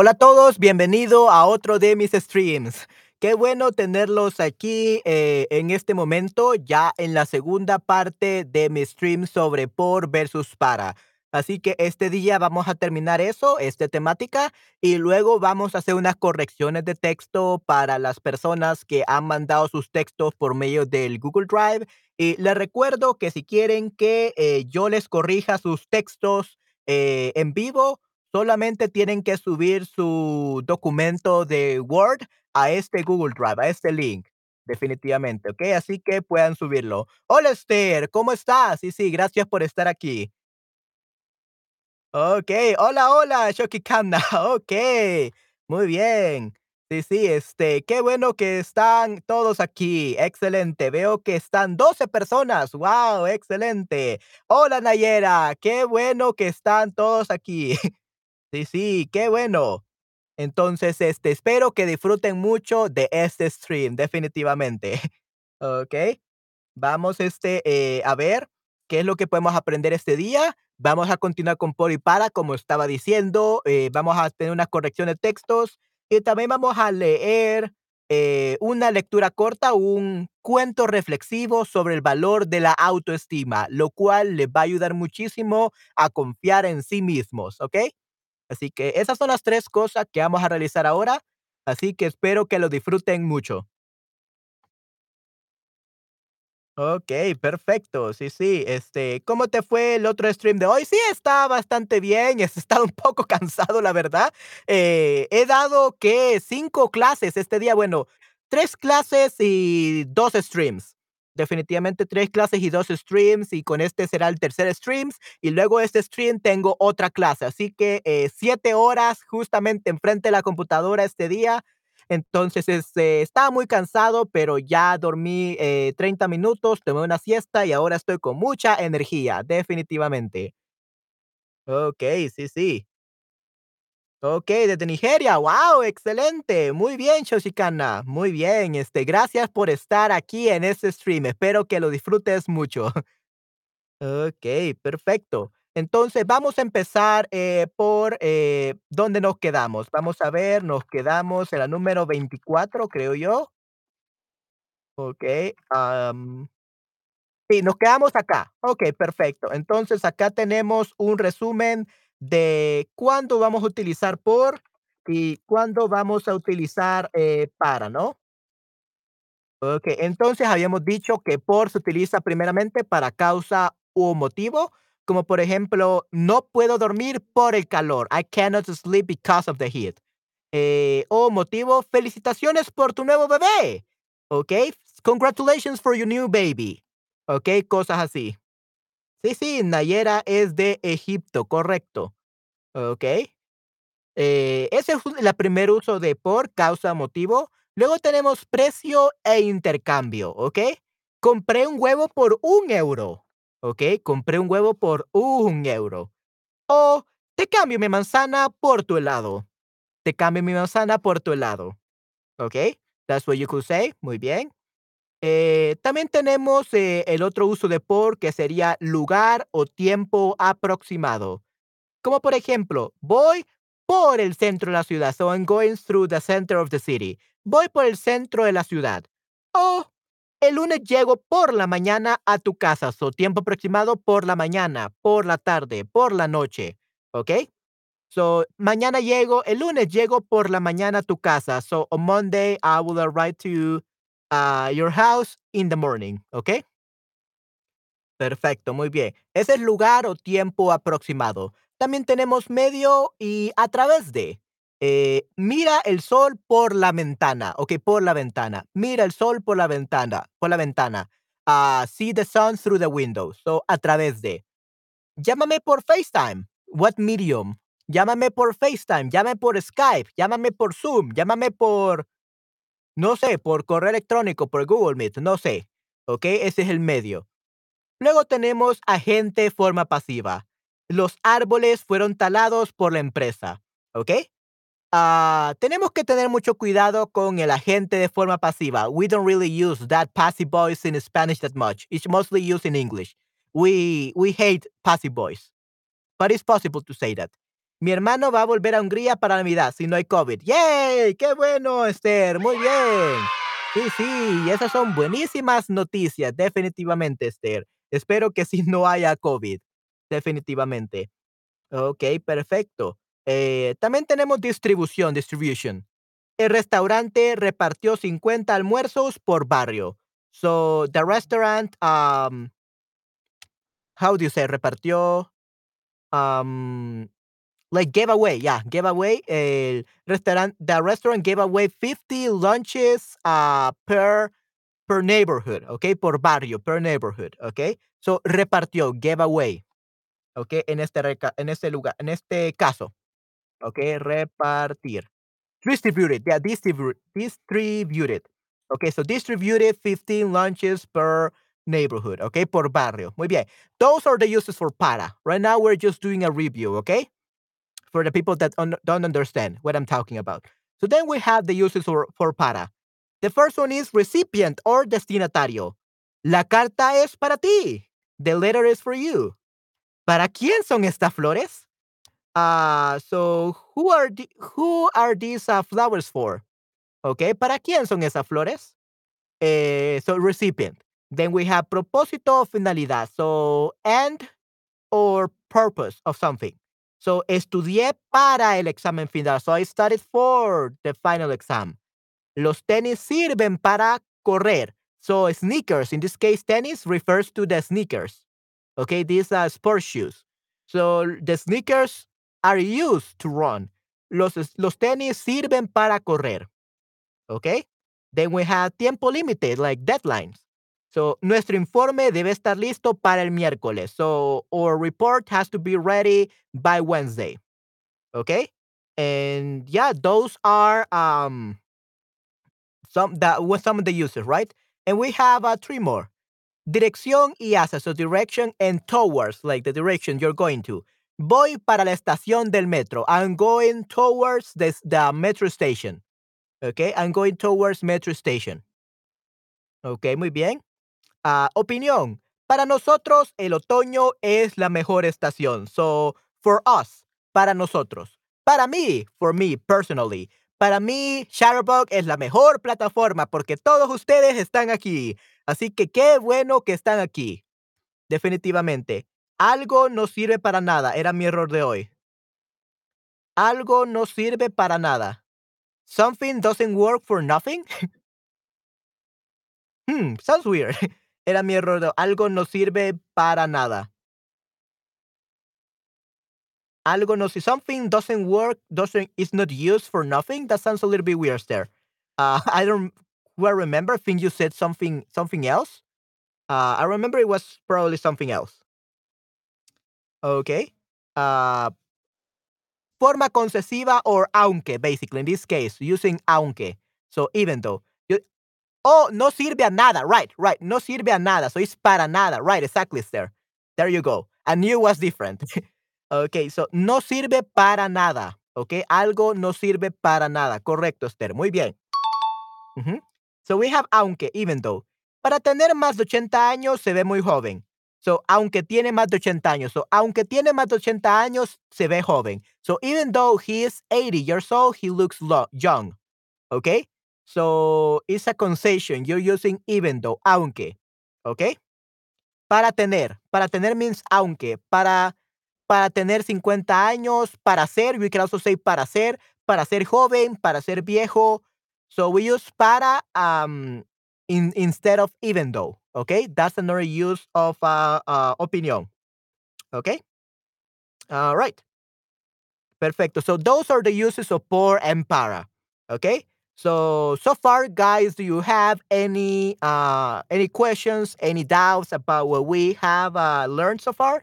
Hola a todos, bienvenido a otro de mis streams. Qué bueno tenerlos aquí en este momento, ya en la segunda parte de mi stream sobre por versus para. Así que este día vamos a terminar eso, esta temática, y luego vamos a hacer unas correcciones de texto para las personas que han mandado sus textos por medio del Google Drive. Y les recuerdo que si quieren que yo les corrija sus textos en vivo, solamente tienen que subir su documento de Word a este Google Drive, a este link, definitivamente, ¿ok? Así que puedan subirlo. Hola, Esther, ¿cómo estás? Sí, gracias por estar aquí. Ok, hola, Shokikanda, ok, muy bien. Sí, qué bueno que están todos aquí. Excelente. Veo que están 12 personas. Wow, excelente. Hola, Nayera. Qué bueno que están todos aquí. Sí, qué bueno. Entonces, espero que disfruten mucho de este stream, definitivamente. Ok. Vamos, a ver qué es lo que podemos aprender este día. Vamos a continuar con por y para, como estaba diciendo. Vamos a tener unas correcciones de textos. Y también vamos a leer una lectura corta, un cuento reflexivo sobre el valor de la autoestima, lo cual les va a ayudar muchísimo a confiar en sí mismos, ¿ok? Así que esas son las tres cosas que vamos a realizar ahora, así que espero que lo disfruten mucho. Ok, perfecto. Sí. ¿Cómo te fue el otro stream de hoy? Sí, está bastante bien. Está un poco cansado, la verdad. He dado, ¿qué? 5 clases este día. Bueno, 3 clases y 2 streams. Definitivamente 3 clases y 2 streams. Y con este será el tercer stream. Y luego este stream tengo otra clase. Así que 7 horas justamente enfrente de la computadora este día. Entonces, estaba muy cansado, pero ya dormí 30 minutos, tomé una siesta y ahora estoy con mucha energía, definitivamente. Ok, sí. Ok, desde Nigeria. ¡Wow! ¡Excelente! Muy bien, Shoshikana. Muy bien. Gracias por estar aquí en este stream. Espero que lo disfrutes mucho. Ok, perfecto. Entonces, vamos a empezar por dónde nos quedamos. Vamos a ver, nos quedamos en la número 24, creo yo. Ok. Sí, nos quedamos acá. Ok, perfecto. Entonces, acá tenemos un resumen de cuándo vamos a utilizar por y cuándo vamos a utilizar para, ¿no? Ok, entonces habíamos dicho que por se utiliza primeramente para causa u motivo. Como por ejemplo, no puedo dormir por el calor. I cannot sleep because of the heat. O motivo, felicitaciones por tu nuevo bebé. Ok, congratulations for your new baby. Ok, cosas así. Sí, Nayera es de Egipto, correcto. Ok. Ese es el primer uso de por, causa, motivo. Luego tenemos precio e intercambio. Ok, compré un huevo por €1. Ok, compré un huevo por €1. O te cambio mi manzana por tu helado. Te cambio mi manzana por tu helado. Ok, that's what you could say. Muy bien. También tenemos el otro uso de por, que sería lugar o tiempo aproximado. Como por ejemplo, voy por el centro de la ciudad. So I'm going through the center of the city. Voy por el centro de la ciudad. O el lunes llego por la mañana a tu casa. So, tiempo aproximado por la mañana, por la tarde, por la noche. ¿Ok? So, mañana llego, el lunes llego por la mañana a tu casa. So, on Monday, I will arrive to your house in the morning. ¿Ok? Perfecto, muy bien. Ese es lugar o tiempo aproximado. También tenemos medio y a través de. Mira el sol por la ventana. Ok, por la ventana. Mira el sol por la ventana. Por la ventana. See the sun through the window. So, a través de. Llámame por FaceTime. What medium? Llámame por FaceTime. Llámame por Skype. Llámame por Zoom. Llámame por, no sé, por correo electrónico, por Google Meet. No sé. Ok, ese es el medio. Luego tenemos agente forma pasiva. Los árboles fueron talados por la empresa. Ok. Tenemos que tener mucho cuidado con el agente de forma pasiva. We don't really use that passive voice in Spanish that much. It's mostly used in English. We hate passive voice. But it's possible to say that. Mi hermano va a volver a Hungría para Navidad si no hay COVID. ¡Yay! ¡Qué bueno, Esther! Muy bien. Sí, esas son buenísimas noticias, definitivamente, Esther. Espero que sí no haya COVID, definitivamente. Ok, perfecto. También tenemos distribution. El restaurante repartió 50 almuerzos por barrio. So, the restaurant, how do you say, repartió, like giveaway. The restaurant gave away 50 lunches per neighborhood, okay, por barrio, per neighborhood, okay. So, repartió, giveaway, okay, en este caso, okay, repartir. Distributed. Okay, so distributed 15 lunches per neighborhood, okay, por barrio. Muy bien. Those are the uses for para. Right now, we're just doing a review, okay, for the people that don't understand what I'm talking about. So then we have the uses for para. The first one is recipient or destinatario. La carta es para ti. The letter is for you. ¿Para quién son estas flores? So who are these flowers for? Okay, ¿para quién son esas flores? So recipient. Then we have propósito o finalidad. So end or purpose of something. So estudié para el examen final. So I studied for the final exam. Los tenis sirven para correr. So sneakers, in this case tennis refers to the sneakers. Okay, these are sports shoes. So the sneakers are used to run. Los tenis sirven para correr. Okay? Then we have tiempo límite, like deadlines. So, nuestro informe debe estar listo para el miércoles. So, our report has to be ready by Wednesday. Okay? And yeah, those are some of the uses, right? And we have three more. Dirección y hacia. So, direction and towards, like the direction you're going to. Voy para la estación del metro. I'm going towards the metro station. Okay, I'm going towards metro station. Okay, muy bien. Opinión. Para nosotros, el otoño es la mejor estación. So, for us, para nosotros. Para mí, for me, personally. Para mí, Shutterbug es la mejor plataforma porque todos ustedes están aquí. Así que qué bueno que están aquí. Definitivamente. Algo no sirve para nada. Era mi error de hoy. Algo no sirve para nada. Something doesn't work for nothing. Sounds weird. Era mi error. Algo no sirve para nada. Algo no sirve. Something doesn't work. It's not used for nothing. That sounds a little bit weird there. I don't well remember. I think you said something else. I remember it was probably something else. Okay. Forma concesiva or aunque, basically. In this case, using aunque. So, even though. No sirve a nada. Right. No sirve a nada. So, it's para nada. Right, exactly, sir. There you go. I knew it was different. Okay, so, no sirve para nada. Okay, algo no sirve para nada. Correcto, sir. Muy bien. Mm-hmm. So, we have aunque, even though. Para tener más de 80 años, se ve muy joven. So, aunque tiene más de 80 años. So, aunque tiene más de 80 años, se ve joven. So, even though he is 80 years old, he looks young. Okay? So, it's a concession. You're using even though, aunque. Okay? Para tener. Para tener means aunque. Para tener 50 años, para ser. We can also say para ser. Para ser joven, para ser viejo. So, we use para instead of even though. Okay, that's another use of opinion. Okay, all right, perfecto. So those are the uses of por and para. Okay, so far, guys, do you have any questions, any doubts about what we have learned so far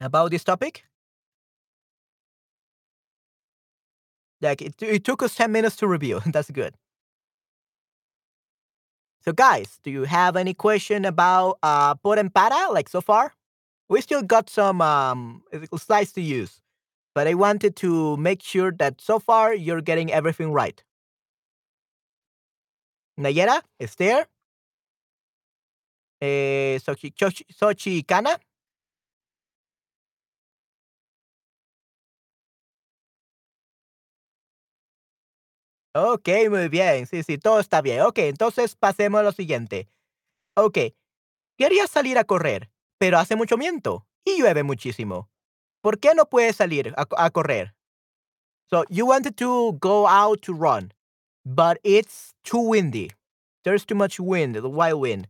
about this topic? Like it took us 10 minutes to review. That's good. So, guys, do you have any question about por and para, like so far? We still got some slides to use, but I wanted to make sure that so far you're getting everything right. Nayera, Esther, Xochicana. Ok, muy bien. Sí, todo está bien. Ok, entonces pasemos a lo siguiente. Ok, quería salir a correr, pero hace mucho viento y llueve muchísimo. ¿Por qué no puedes salir a correr? So, you wanted to go out to run, but it's too windy. There's too much wind, the wild wind,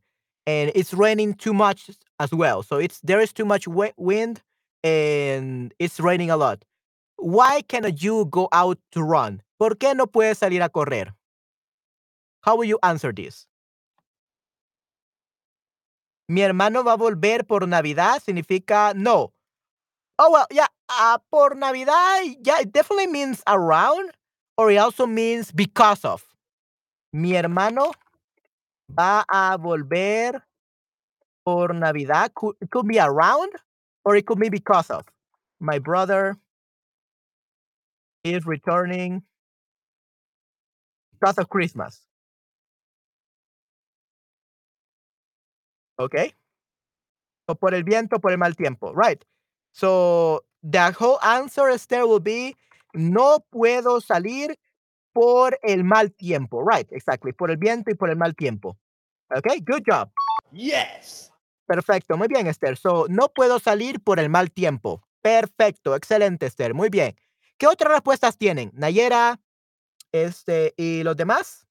and it's raining too much as well. So, there is too much wind and it's raining a lot. Why cannot you go out to run? ¿Por qué no puedes salir a correr? How will you answer this? Mi hermano va a volver por Navidad significa no. Oh, well, yeah. Por Navidad, yeah, it definitely means around, or it also means because of. Mi hermano va a volver por Navidad. It could be around, or it could be because of. My brother is returning because of Christmas. Okay? So por el viento, por el mal tiempo. Right. So the whole answer is there will be no puedo salir por el mal tiempo. Right, exactly. Por el viento y por el mal tiempo. Okay, good job. Yes. Perfecto, muy bien, Esther. So, no puedo salir por el mal tiempo. Perfecto, excelente, Esther. Muy bien. ¿Qué otras respuestas tienen? Nayera, y los demás.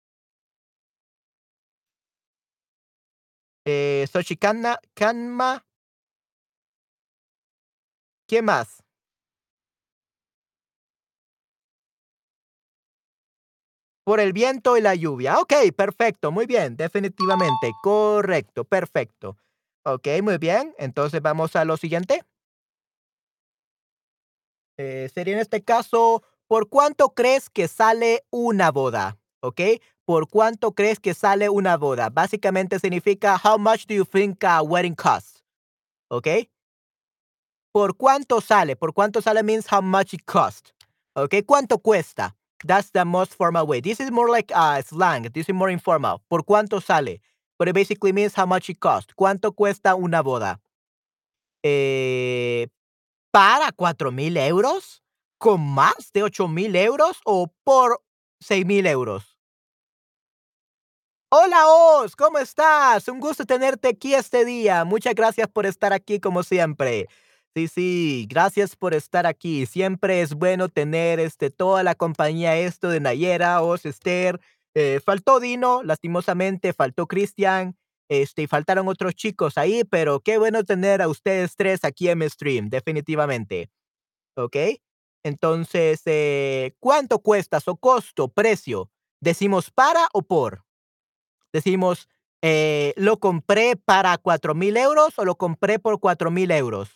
Xochicana, Kanma. ¿Qué más? Por el viento y la lluvia. Ok, perfecto, muy bien, definitivamente, correcto, perfecto. Ok, muy bien, entonces vamos a lo siguiente. Sería en este caso, ¿por cuánto crees que sale una boda? Ok, ¿por cuánto crees que sale una boda? Básicamente significa, how much do you think a wedding costs? Ok. ¿Por cuánto sale? ¿Por cuánto sale means how much it costs? Okay, ¿cuánto cuesta? That's the most formal way. This is more like slang. This is more informal. ¿Por cuánto sale? But it basically means how much it costs. ¿Cuánto cuesta una boda? ¿Para 4,000 euros? ¿Con más de 8,000 euros? ¿O por 6,000 euros? Hola, Oz, ¿cómo estás? Un gusto tenerte aquí este día. Muchas gracias por estar aquí como siempre. Sí, gracias por estar aquí. Siempre es bueno tener toda la compañía de Nayera, Oz, Esther. Faltó Dino, lastimosamente, faltó Cristian, y faltaron otros chicos ahí, pero qué bueno tener a ustedes tres aquí en mi stream, definitivamente. ¿Ok? Entonces, ¿cuánto cuestas o costo, precio? ¿Decimos para o por? Decimos, ¿lo compré para 4,000 euros o lo compré por 4,000 euros?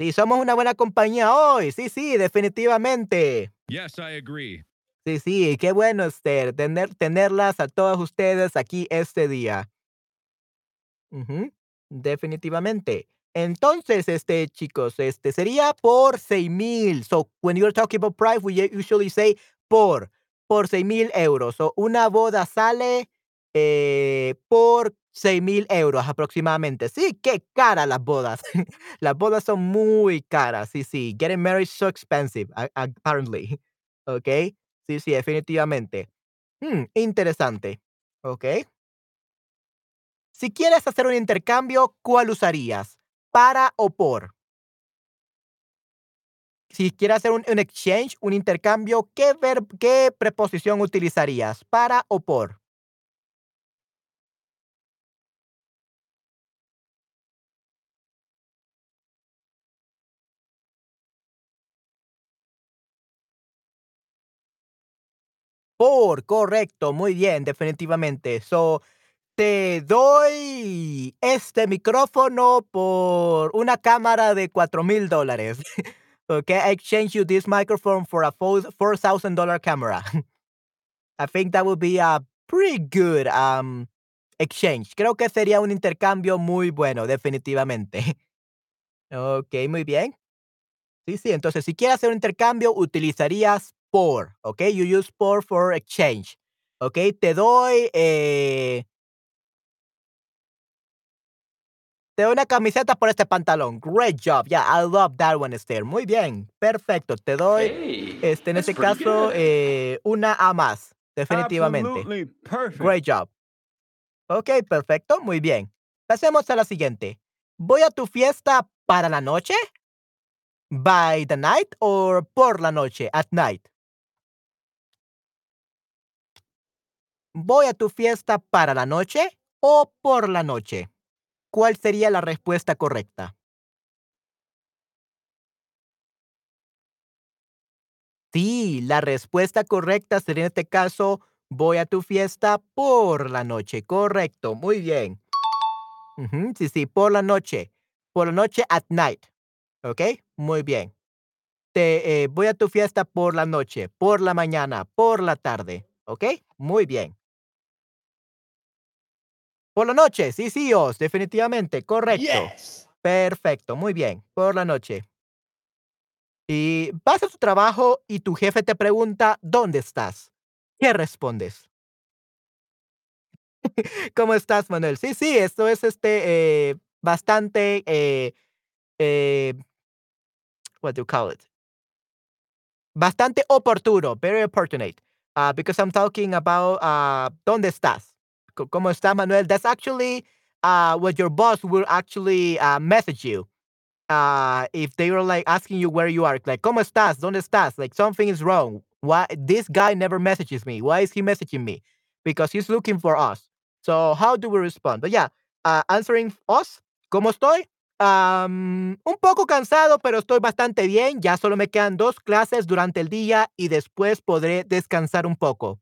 Sí, somos una buena compañía hoy. Sí, definitivamente. Yes, I agree. Sí, qué bueno, Esther, tenerlas a todas ustedes aquí este día. Ujú, definitivamente. Entonces, chicos, sería por 6,000. So, when you're talking about price, we usually say por 6,000 euros. So, una boda sale por 6,000 euros aproximadamente. Sí, qué cara las bodas. Las bodas son muy caras. Sí. Getting married is so expensive, apparently. Ok. Sí, definitivamente. Interesante. Ok. Si quieres hacer un intercambio, ¿cuál usarías? ¿Para o por? Si quieres hacer un exchange, un intercambio, ¿qué preposición utilizarías? ¿Para o por? Por, correcto, muy bien, definitivamente. So, te doy este micrófono por una cámara de $4,000. Okay, I exchange you this microphone for a $4,000 camera. I think that would be a pretty good exchange. Creo que sería un intercambio muy bueno, definitivamente. Okay, muy bien. Sí, entonces si quieres hacer un intercambio, utilizarías por, ¿ok? You use por for exchange, ¿ok? Te doy Te doy una camiseta por este pantalón. Great job. Yeah, I love that one, Esther. Muy bien. Perfecto. Te doy, en este caso, una A más. Definitivamente. Great job. Ok, perfecto. Muy bien. Pasemos a la siguiente. ¿Voy a tu fiesta para la noche? By the night or por la noche, at night. ¿Voy a tu fiesta para la noche o por la noche? ¿Cuál sería la respuesta correcta? Sí, la respuesta correcta sería en este caso, voy a tu fiesta por la noche. Correcto, muy bien. Sí, por la noche. Por la noche, at night. ¿Ok? Muy bien. Voy a tu fiesta por la noche, por la mañana, por la tarde. ¿Ok? Muy bien. Por la noche, sí, os, definitivamente, correcto. Yes. Perfecto, muy bien, por la noche. Y vas a tu trabajo y tu jefe te pregunta, ¿dónde estás? ¿Qué respondes? ¿Cómo estás, Manuel? Sí, esto es bastante, what do you call it? Bastante oportuno, very opportunate, because I'm talking about ¿dónde estás? ¿Cómo está, Manuel? That's actually what your boss will actually message you. If they were like asking you where you are, like, ¿cómo estás? ¿Dónde estás? Like, something is wrong. Why this guy never messages me? Why is he messaging me? Because he's looking for us. So how do we respond? But yeah, answering us, ¿cómo estoy? Un poco cansado, pero estoy bastante bien. Ya solo me quedan 2 clases durante el día y después podré descansar un poco.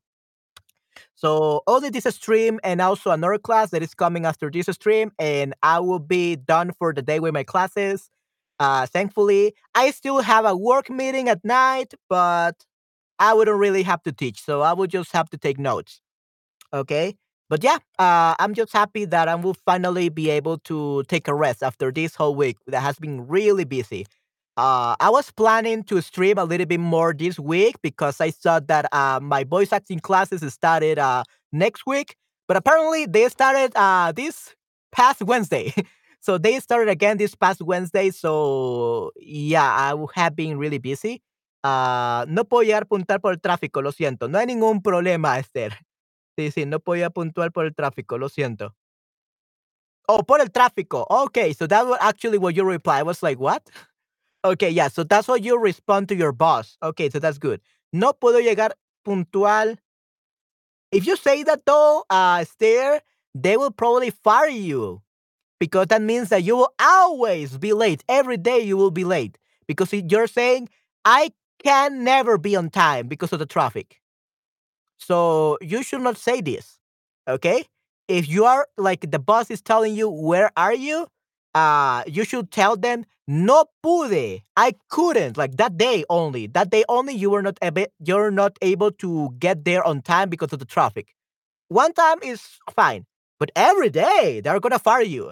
So only this stream and also another class that is coming after this stream, and I will be done for the day with my classes. Thankfully, I still have a work meeting at night, but I wouldn't really have to teach, so I would just have to take notes. Okay, but yeah, I'm just happy that I will finally be able to take a rest after this whole week that has been really busy. I was planning to stream a little bit more this week because I saw that my voice acting classes started next week. But apparently they started this past Wednesday. So they started again this past Wednesday. So yeah, I have been really busy. No puedo apuntar por el tráfico, lo siento. No hay ningún problema, Esther. Sí, no puedo apuntar por el tráfico, lo siento. Oh, por el tráfico. Okay, so that was actually what you replied. I was like, what? Okay, yeah, so that's how you respond to your boss. Okay, so that's good. No puedo llegar puntual. If you say that though, Esther, they will probably fire you because that means that you will always be late. Every day you will be late because you're saying, I can never be on time because of the traffic. So you should not say this, okay? If you are, like the boss is telling you, where are you? You should tell them, no pude, I couldn't, like that day only you're not able to get there on time because of the traffic. One time is fine, but every day they're going to fire you,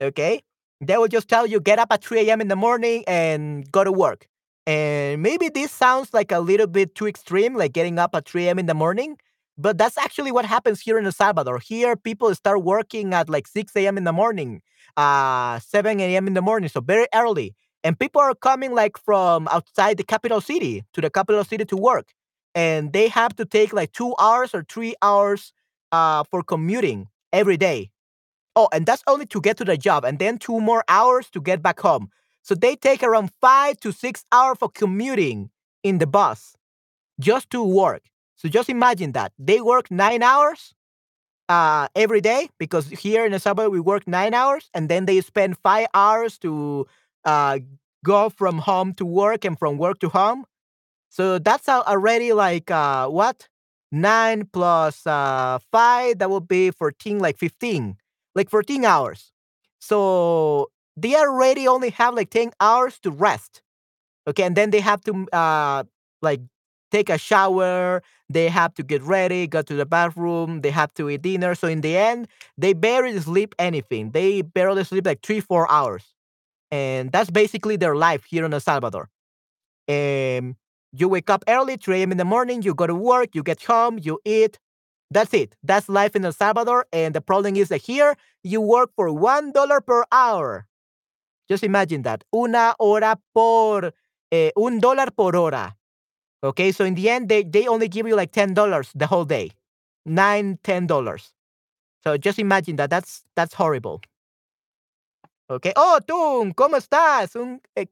okay? They will just tell you, get up at 3 a.m. in the morning and go to work. And maybe this sounds like a little bit too extreme, like getting up at 3 a.m. in the morning, but that's actually what happens here in El Salvador. Here, people start working at like 6 a.m. in the morning. 7 a.m. in the morning, so very early. And people are coming like from outside the capital city to work. And they have to take like 2 hours or 3 hours for commuting every day. Oh, and that's only to get to the job and then 2 more hours to get back home. So they take around 5 to 6 hours for commuting in the bus just to work. So just imagine that. They work 9 hours. Every day, because here in El Salvador we work 9 hours, and then they spend 5 hours to go from home to work and from work to home. So that's already like 9 plus 5, that would be 14, like 15, like 14 hours. So they already only have like 10 hours to rest. Okay, and then they have to like take a shower, they have to get ready, go to the bathroom, they have to eat dinner. So in the end, they barely sleep anything. They barely sleep like 3-4 hours. And that's basically their life here in El Salvador. You wake up early, 3 a.m. in the morning, you go to work, you get home, you eat, That's it. That's life in El Salvador. And the problem is that here you work for $1 per hour. Just imagine that. $1 por hora. Okay, so in the end, they only give you like $10 the whole day. $10. So just imagine that. That's horrible. Okay. Oh, Tung, ¿cómo estás?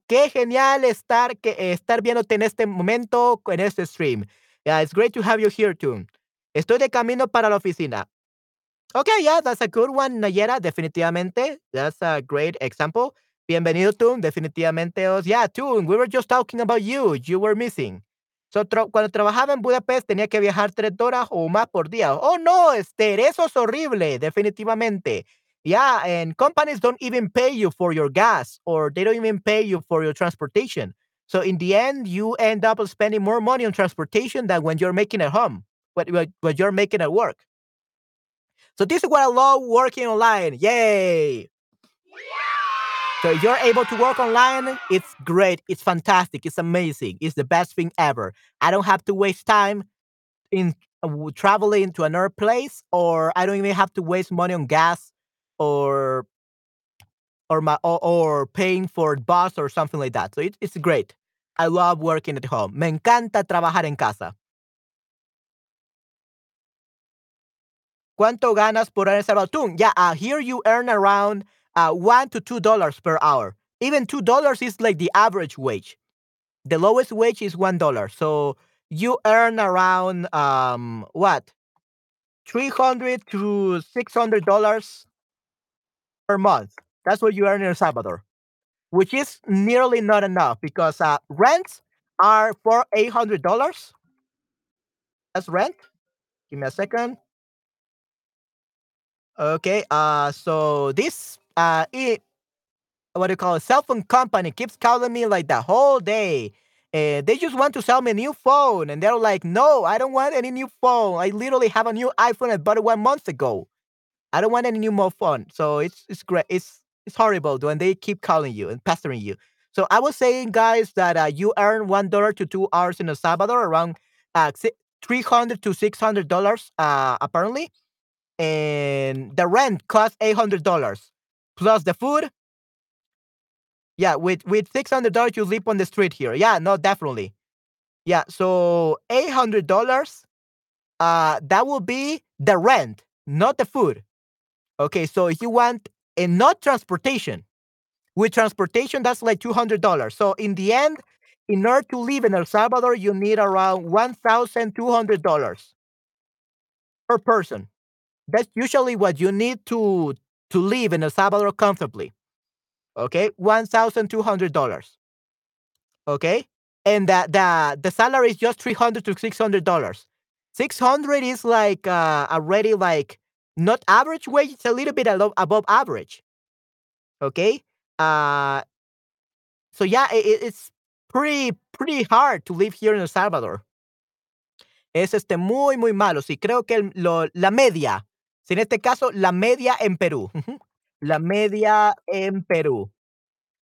Qué genial estar viéndote en este momento, en este stream. Yeah, it's great to have you here, Tung. Estoy de camino para la oficina. Okay, yeah, that's a good one, Nayera, definitivamente. That's a great example. Bienvenido, Tung, definitivamente. Yeah, Tung, we were just talking about you. You were missing. So, cuando trabajaba en Budapest, tenía que viajar 3 horas o más por día. Oh, no, Esther, eso es horrible, definitivamente. Yeah, and companies don't even pay you for your gas, or they don't even pay you for your transportation. So in the end, you end up spending more money on transportation than when you're making at home, what you're making at work. So this is what I love, working online. Yay! Yeah! So if you're able to work online, it's great. It's fantastic. It's amazing. It's the best thing ever. I don't have to waste time in traveling to another place, or I don't even have to waste money on gas. Or paying for bus or something like that. So it's great. I love working at home. Me encanta trabajar en casa. ¿Cuánto ganas por hora en El Salvador? Yeah, here you earn around $1 to $2 per hour. Even $2 is like the average wage. The lowest wage is $1. So you earn around $300 to $600. Per month. That's what you earn in El Salvador, which is nearly not enough because rents are for $800. That's rent. Give me a second. Okay. So this cell phone company keeps calling me like the whole day. They just want to sell me a new phone, and they're like, "No, I don't want any new phone. I literally have a new iPhone I bought 1 month ago. I don't want any new more phone." So it's great. It's horrible when they keep calling you and pestering you. So I was saying, guys, that you earn $1 to 2 hours in El Salvador, around $300 to $600 apparently, and the rent costs $800 plus the food. Yeah, with $600 you live on the street here. Yeah, no, definitely. Yeah, so $800. That will be the rent, not the food. Okay, so if you want, and not transportation. With transportation, that's like $200. So in the end, in order to live in El Salvador, you need around $1,200 per person. That's usually what you need to live in El Salvador comfortably. Okay, $1,200. Okay, and the salary is just $300 to $600. $600 is like already like not average wage. It's a little bit above average. Okay. So yeah, it's pretty hard to live here in El Salvador. Es muy, muy malo. Sí, creo que la media. Sí, en este caso, la media en Perú. La media en Perú.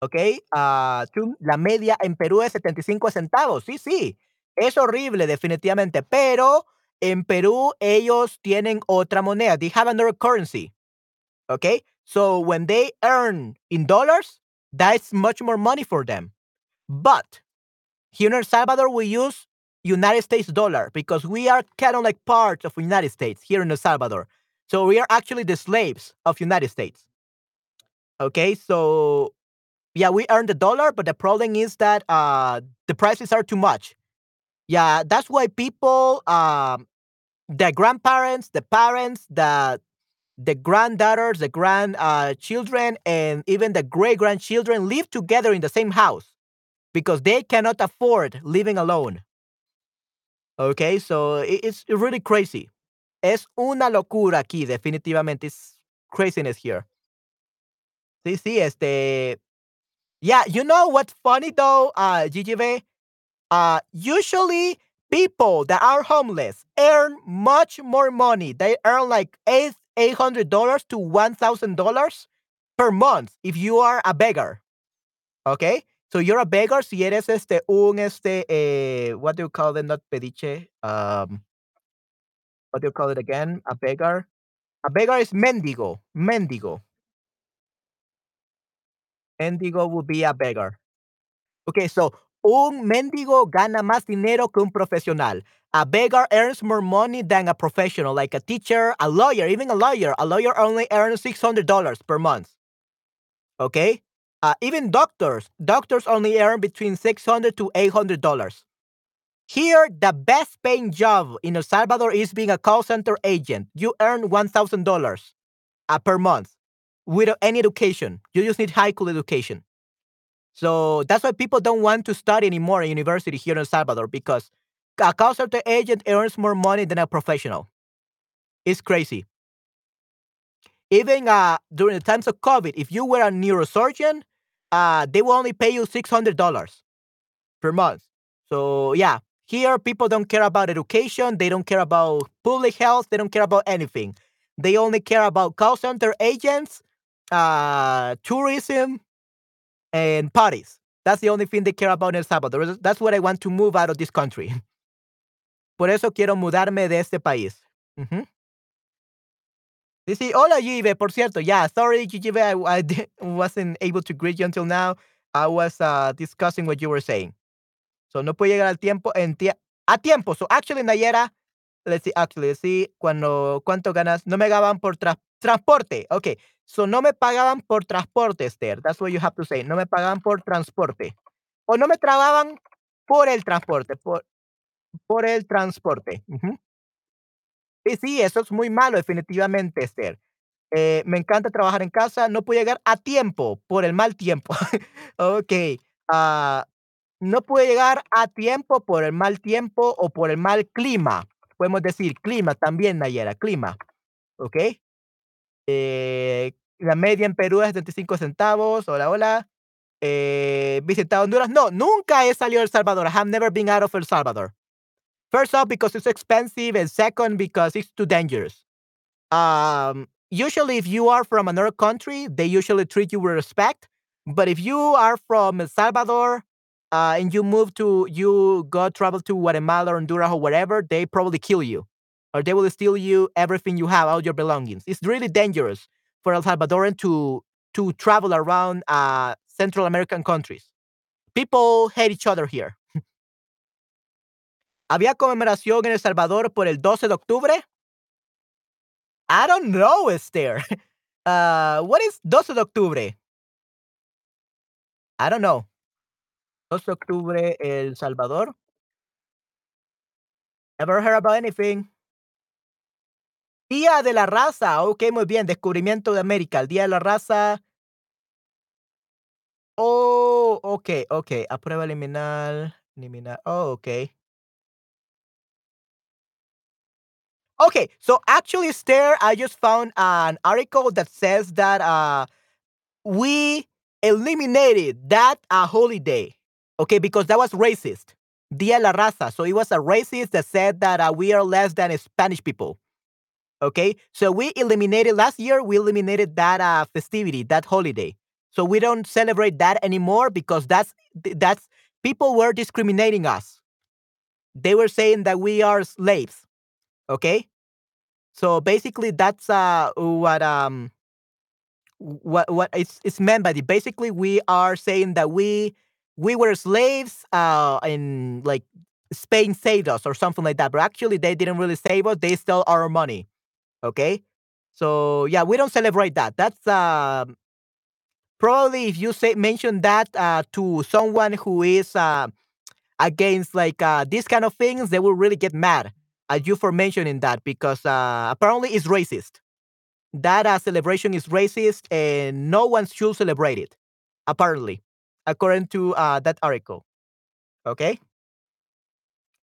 Okay. La media en Perú es 75 centavos. Sí. Es horrible, definitivamente, pero en Perú ellos tienen otra moneda. They have another currency. Okay? So when they earn in dollars, that's much more money for them. But here in El Salvador, we use United States dollar because we are kind of like part of the United States here in El Salvador. So we are actually the slaves of the United States. Okay? So, yeah, we earn the dollar, but the problem is that the prices are too much. Yeah, that's why people, the grandparents, the parents, the granddaughters, the grandchildren, and even the great-grandchildren live together in the same house because they cannot afford living alone. Okay, so it's really crazy. Es una locura aquí, definitivamente. It's craziness here. Sí, Yeah, you know what's funny, though, GGV? Usually, people that are homeless earn much more money. They earn like $800 to $1,000 per month if you are a beggar. Okay? So you're a beggar. Si eres what do you call them? Not pediche. what do you call it again? A beggar. A beggar is mendigo. Mendigo. Mendigo would be a beggar. Okay, so un mendigo gana más dinero que un profesional. A beggar earns more money than a professional, like a teacher, a lawyer, even a lawyer. A lawyer only earns $600 per month. Okay? Even doctors. Doctors only earn between $600 to $800. Here, the best paying job in El Salvador is being a call center agent. You earn $1,000 per month without any education. You just need high school education. So that's why people don't want to study anymore in university here in El Salvador, because a call center agent earns more money than a professional. It's crazy. Even during the times of COVID, if you were a neurosurgeon, they will only pay you $600 per month. So yeah, here people don't care about education. They don't care about public health. They don't care about anything. They only care about call center agents, tourism, and parties. That's the only thing they care about in El Salvador. That's what I want to move out of this country. Por eso quiero mudarme de este país. Ujú. Dice, hola Jive, por cierto. Yeah, sorry Jive, I wasn't able to greet you until now. I was discussing what you were saying. So no puede llegar al tiempo a tiempo. So actually Nayera, let's see, ¿cuánto ganas? No me pagaban por transporte. Okay. So no me pagaban por transporte, Esther. That's what you have to say. No me pagaban por transporte. O no me trababan por el transporte. Por el transporte. Ujú. Y sí, eso es muy malo, definitivamente, Esther. Me encanta trabajar en casa. No pude llegar a tiempo por el mal tiempo. Ok. No pude llegar a tiempo por el mal tiempo o por el mal clima. Podemos decir clima también, Nayera. Clima. Ok. La media en Perú es 75 centavos. Hola, hola. ¿Visitado Honduras? No, nunca he salido de El Salvador. I have never been out of El Salvador. First off, because it's expensive, and second, because it's too dangerous. Usually, if you are from another country, they usually treat you with respect. But if you are from El Salvador and you go travel to Guatemala, or Honduras, or wherever, they probably kill you, or they will steal you everything you have, all your belongings. It's really dangerous for El Salvadoran to travel around Central American countries. People hate each other here. ¿Había conmemoración en El Salvador por el 12 de octubre? I don't know, Esther. What is 12 de octubre? I don't know. 12 de octubre, El Salvador. Never heard about anything. Día de la raza. Ok, muy bien. Descubrimiento de América. El Día de la raza. Oh, ok. A prueba liminal. Oh, ok. Okay, so actually, Esther, I just found an article that says that we eliminated that holiday, okay, because that was racist, Dia la Raza. So it was a racist that said that we are less than Spanish people, okay? So last year, we eliminated that festivity, that holiday. So we don't celebrate that anymore because that's people were discriminating us. They were saying that we are slaves, okay? So basically, that's what it's meant by it. Basically, we are saying that we were slaves, and like Spain saved us or something like that. But actually, they didn't really save us; they stole our money. Okay, so yeah, we don't celebrate that. That's probably if you mention that to someone who is against like these kind of things, they will really get mad at you for mentioning that, because apparently it's racist. That celebration is racist and no one should celebrate it, apparently, according to that article. Okay?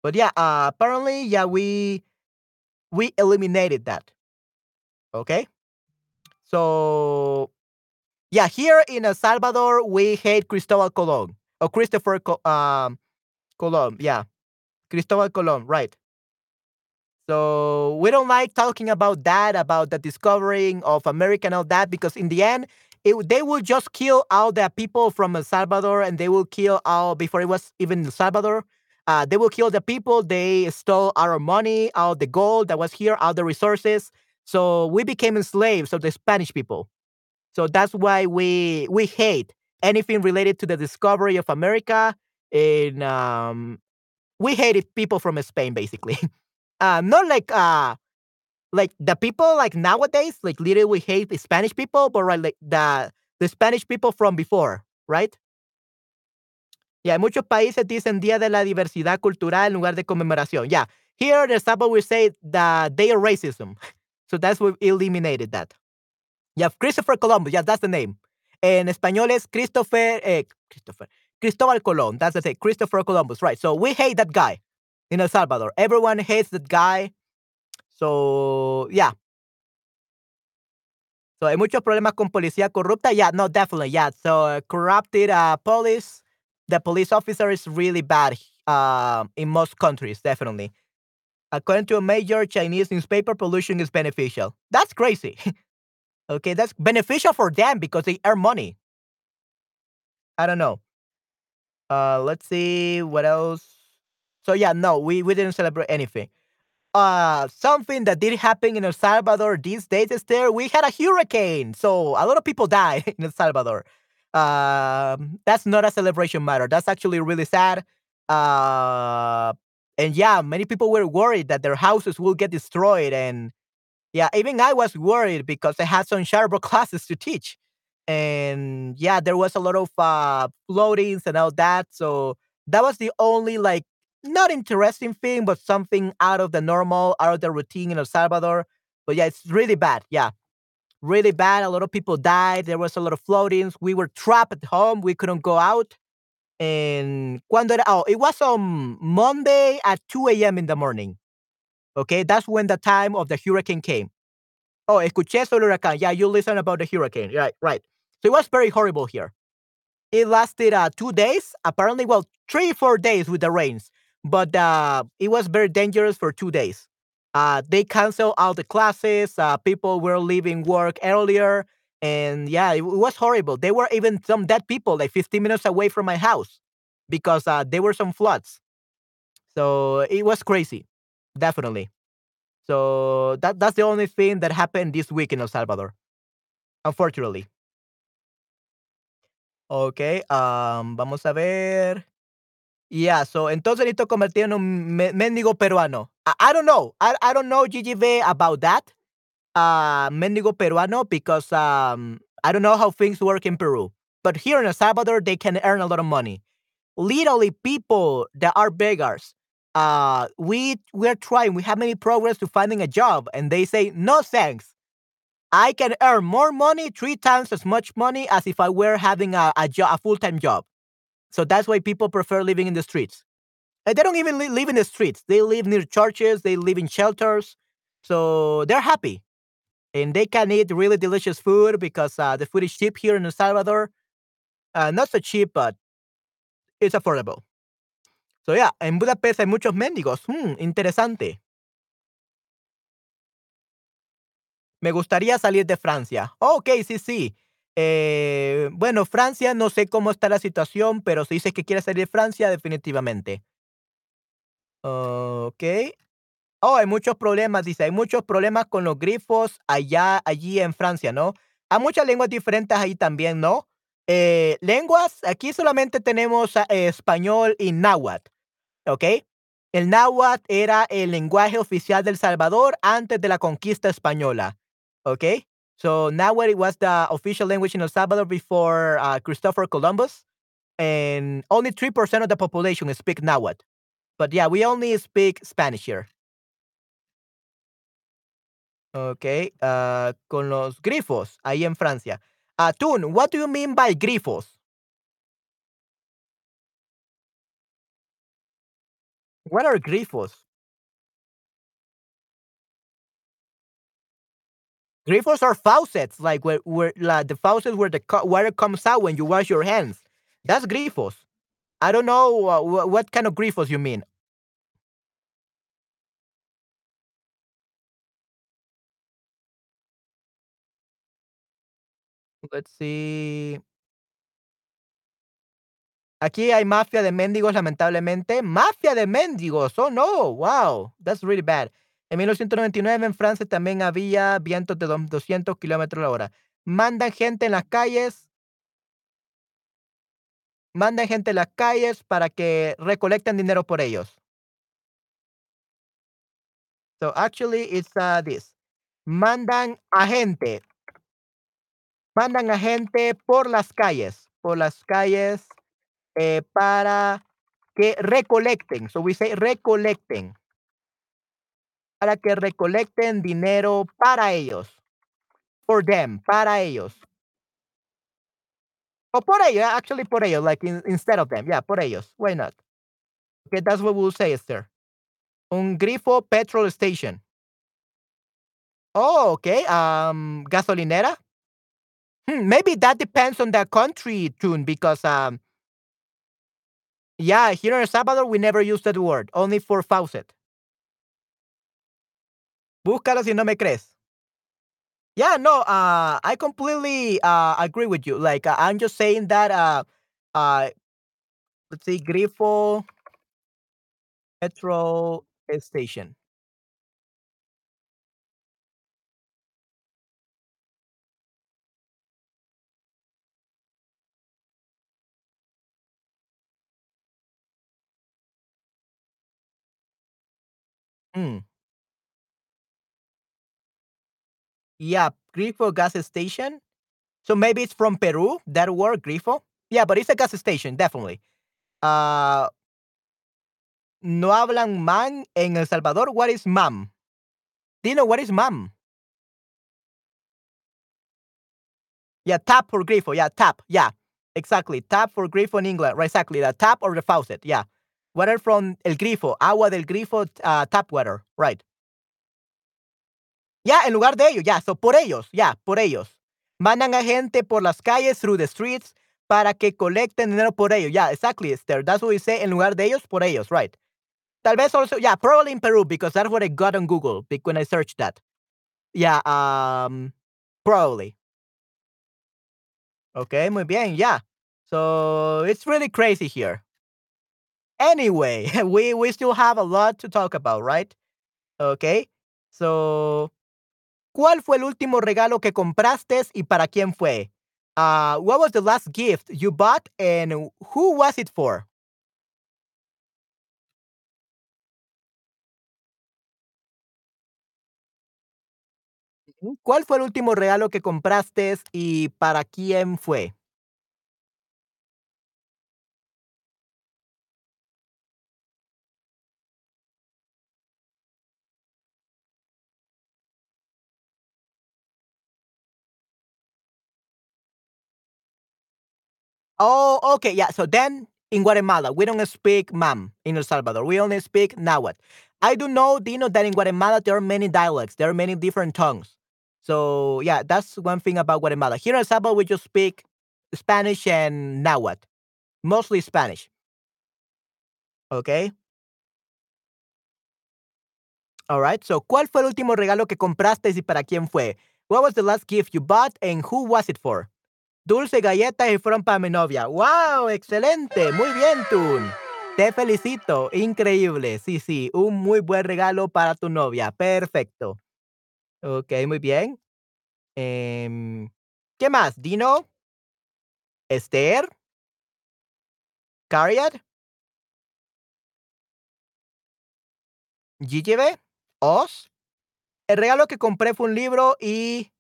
But yeah, apparently, yeah, we eliminated that. Okay? So, yeah, here in El Salvador, we hate Cristóbal Colón. Or Christopher Columbus, yeah. Cristóbal Colón, right. So we don't like talking about that, about the discovering of America and all that, because in the end, they will just kill all the people from El Salvador, and they will kill all, before it was even El Salvador, They will kill the people. They stole our money, all the gold that was here, all the resources. So we became slaves of the Spanish people. So that's why we hate anything related to the discovery of America. And we hated people from Spain, basically. Not like the people like nowadays, like literally we hate the Spanish people, but right, like the Spanish people from before, right? Yeah, muchos países dicen Día de la Diversidad Cultural en lugar de conmemoración. Yeah, here in El Salvador we say the Day of Racism. So that's what eliminated that. Yeah, Christopher Columbus. Yeah, that's the name. En español es Cristóbal Colón. That's the thing. Christopher Columbus. Right. So we hate that guy in El Salvador. Everyone hates that guy. So, yeah. So, hay muchos problemas con policía corrupta. Yeah, no, definitely. Yeah. So, corrupted police. The police officer is really bad in most countries, definitely. According to a major Chinese newspaper, pollution is beneficial. That's crazy. Okay, that's beneficial for them because they earn money. I don't know. Let's see what else. So yeah, no, we didn't celebrate anything. Something that did happen in El Salvador these days is there. We had a hurricane, so a lot of people died in El Salvador. That's not a celebration matter. That's actually really sad. And yeah, many people were worried that their houses will get destroyed. And yeah, even I was worried because I had some Shutterbug classes to teach. And yeah, there was a lot of floatings and all that. So that was the only, like, not interesting thing, but something out of the normal, out of the routine in El Salvador. But yeah, it's really bad. Yeah, really bad. A lot of people died. There was a lot of floatings. We were trapped at home. We couldn't go out. And it was on Monday at 2 a.m. in the morning. Okay, that's when the time of the hurricane came. Oh, escuché sobre el huracán. Yeah, you listen about the hurricane. Right. So it was very horrible here. It lasted 2 days, apparently, well, 3-4 days with the rains. But it was very dangerous for 2 days. They canceled all the classes. People were leaving work earlier. And yeah, it was horrible. There were even some dead people, like 15 minutes away from my house because there were some floods. So it was crazy, definitely. So that's the only thing that happened this week in El Salvador, unfortunately. Okay, vamos a ver. Yeah, so entonces necesito convertirme en un mendigo peruano. I don't know. I don't know, GGV, about that. Mendigo peruano, because I don't know how things work in Peru. But here in El Salvador, they can earn a lot of money. Literally, people that are beggars, we're trying. We have many programs to finding a job, and they say, no thanks. I can earn more money, 3 times as much money as if I were having a full-time job. So that's why people prefer living in the streets. And they don't even live in the streets. They live near churches. They live in shelters. So they're happy. And they can eat really delicious food because the food is cheap here in El Salvador. Not so cheap, but it's affordable. So yeah, en Budapest hay muchos mendigos. Interesante. Me gustaría salir de Francia. Ok, sí. Bueno, Francia, no sé cómo está la situación, pero si dices que quieres salir de Francia, definitivamente. Ok. Oh, hay muchos problemas, dice. Hay muchos problemas con los grifos allí en Francia, ¿no? Hay muchas lenguas diferentes ahí también, ¿no? Lenguas, aquí solamente tenemos español y náhuatl, ¿ok? El náhuatl era el lenguaje oficial del Salvador antes de la conquista española, ¿ok? So náhuatl was the official language in El Salvador before Christopher Columbus, and only 3% of the population speak náhuatl. But yeah, we only speak Spanish here. Okay, con los grifos ahí en Francia. Tun, what do you mean by grifos? What are grifos? Grifos are faucets, like the faucets where the water comes out when you wash your hands. That's grifos. I don't know what kind of grifos you mean. Let's see. Aquí hay mafia de mendigos, lamentablemente. ¡Mafia de mendigos! ¡Oh, no! ¡Wow! That's really bad. En 1999 en Francia también había vientos de 200 kilómetros a la hora. Mandan gente en las calles. Mandan gente en las calles para que recolecten dinero por ellos. So, actually, it's this. Mandan a gente por las calles para que recolecten. So we say recolecten. Para que recolecten dinero para ellos. For them, para ellos. O por ellos, actually por ellos, like instead of them. Yeah, por ellos. Why not? Okay, that's what we'll say, sir. Un grifo petrol station. Oh, okay. Gasolinera. Maybe that depends on the country, tune, because yeah, here in El Salvador we never use that word, only for faucet. Búscalo si no me crees. Yeah, no, I completely agree with you. Like I'm just saying that let's see, grifo petrol station. Mm. Yeah, grifo gas station. So maybe it's from Peru, that word, grifo. Yeah, but it's a gas station, definitely. Uh, No hablan man en El Salvador. What is mam? Do you know what is mam? Yeah, tap for grifo. Yeah, tap. Yeah, exactly. Tap for grifo in England. Right, exactly. The tap or the faucet. Yeah. Water from el grifo. Agua del grifo, tap water. Right. Yeah, en lugar de ellos. Yeah, so por ellos. Yeah, por ellos. Mandan a gente por las calles, through the streets, para que colecten dinero por ellos. Yeah, exactly, Esther. That's what we say. En lugar de ellos, por ellos. Right. Tal vez also, yeah, probably in Peru, because that's what I got on Google when I searched that. Yeah, probably. Okay, muy bien, yeah. So it's really crazy here. Anyway, we still have a lot to talk about, right? Okay, so, ¿cuál fue el último regalo que compraste y para quién fue? What was the last gift you bought and who was it for? ¿Cuál fue el último regalo que compraste y para quién fue? Oh, okay, yeah. So then in Guatemala, we don't speak mam in El Salvador. We only speak Nahuatl. I do know, Dino, that in Guatemala there are many dialects. There are many different tongues. So yeah, that's one thing about Guatemala. Here in El Salvador, we just speak Spanish and Nahuatl, mostly Spanish. Okay. All right. So, ¿cuál fue el último regalo que compraste y para quién fue? What was the last gift you bought and who was it for? Dulce, galletas y fueron para mi novia. ¡Wow! ¡Excelente! Muy bien, Tun. Te felicito. Increíble. Sí. Un muy buen regalo para tu novia. Perfecto. Ok, muy bien. Em, ¿Qué más? Dino, Esther, Cariat, GGB, Oz. El regalo que compré fue un libro y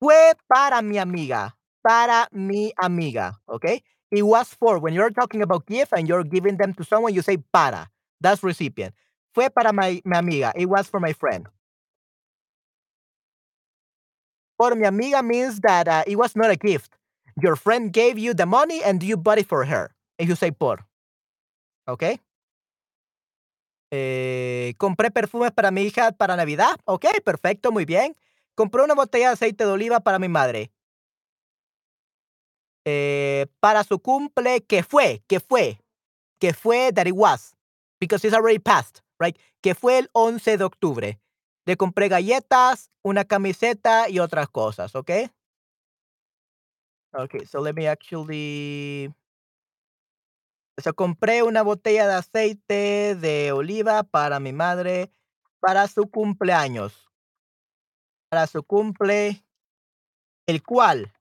fue para mi amiga. Para mi amiga. Okay? It was for. When you're talking about gift and you're giving them to someone, you say para. That's recipient. Fue para mi amiga. It was for my friend. Por mi amiga means that it was not a gift. Your friend gave you the money and you bought it for her. If you say por. Okay? Compré perfumes para mi hija para Navidad. Okay, perfecto, muy bien. Compré una botella de aceite de oliva para mi madre. Para su cumple, que fue, that it was, because it's already passed, right? Que fue el 11 de octubre. Le compré galletas, una camiseta y otras cosas, ¿ok? Okay, so let me actually O sea, compré una botella de aceite de oliva para mi madre para su cumpleaños, para su cumple, el cual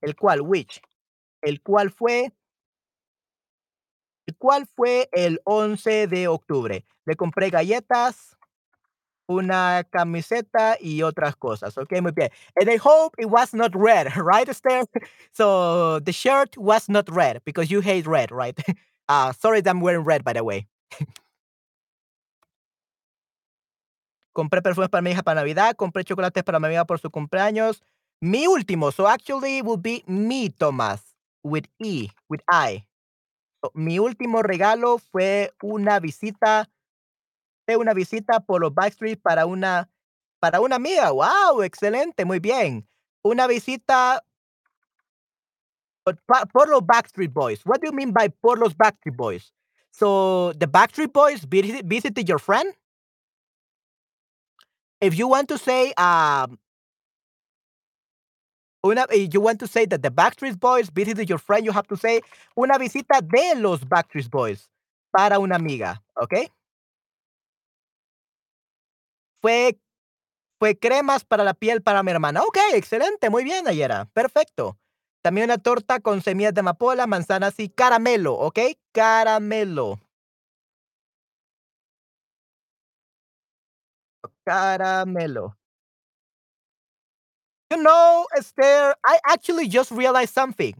fue el 11 de octubre. Le compré galletas, una camiseta y otras cosas. Okay, muy bien. And I hope it was not red, right, Esther? So the shirt was not red because you hate red, right? Sorry that I'm wearing red, by the way. Compré perfumes para mi hija para Navidad. Compré chocolates para mi amiga por su cumpleaños. Mi último. So actually it would be me, Tomás. With E, with I. So, mi último regalo fue una visita por los Backstreet para una amiga. ¡Wow! Excelente, muy bien. Una visita por los Backstreet Boys. What do you mean by por los Backstreet Boys? So, the Backstreet Boys visited your friend? If you want to say if you want to say that the Backstreet Boys visited your friend, you have to say una visita de los Backstreet Boys para una amiga, ¿ok? Fue cremas para la piel para mi hermana. Ok, excelente, muy bien, Nayera, perfecto. También una torta con semillas de amapola, manzanas y caramelo, ¿ok? Caramelo. Caramelo. You know, Esther, I actually just realized something.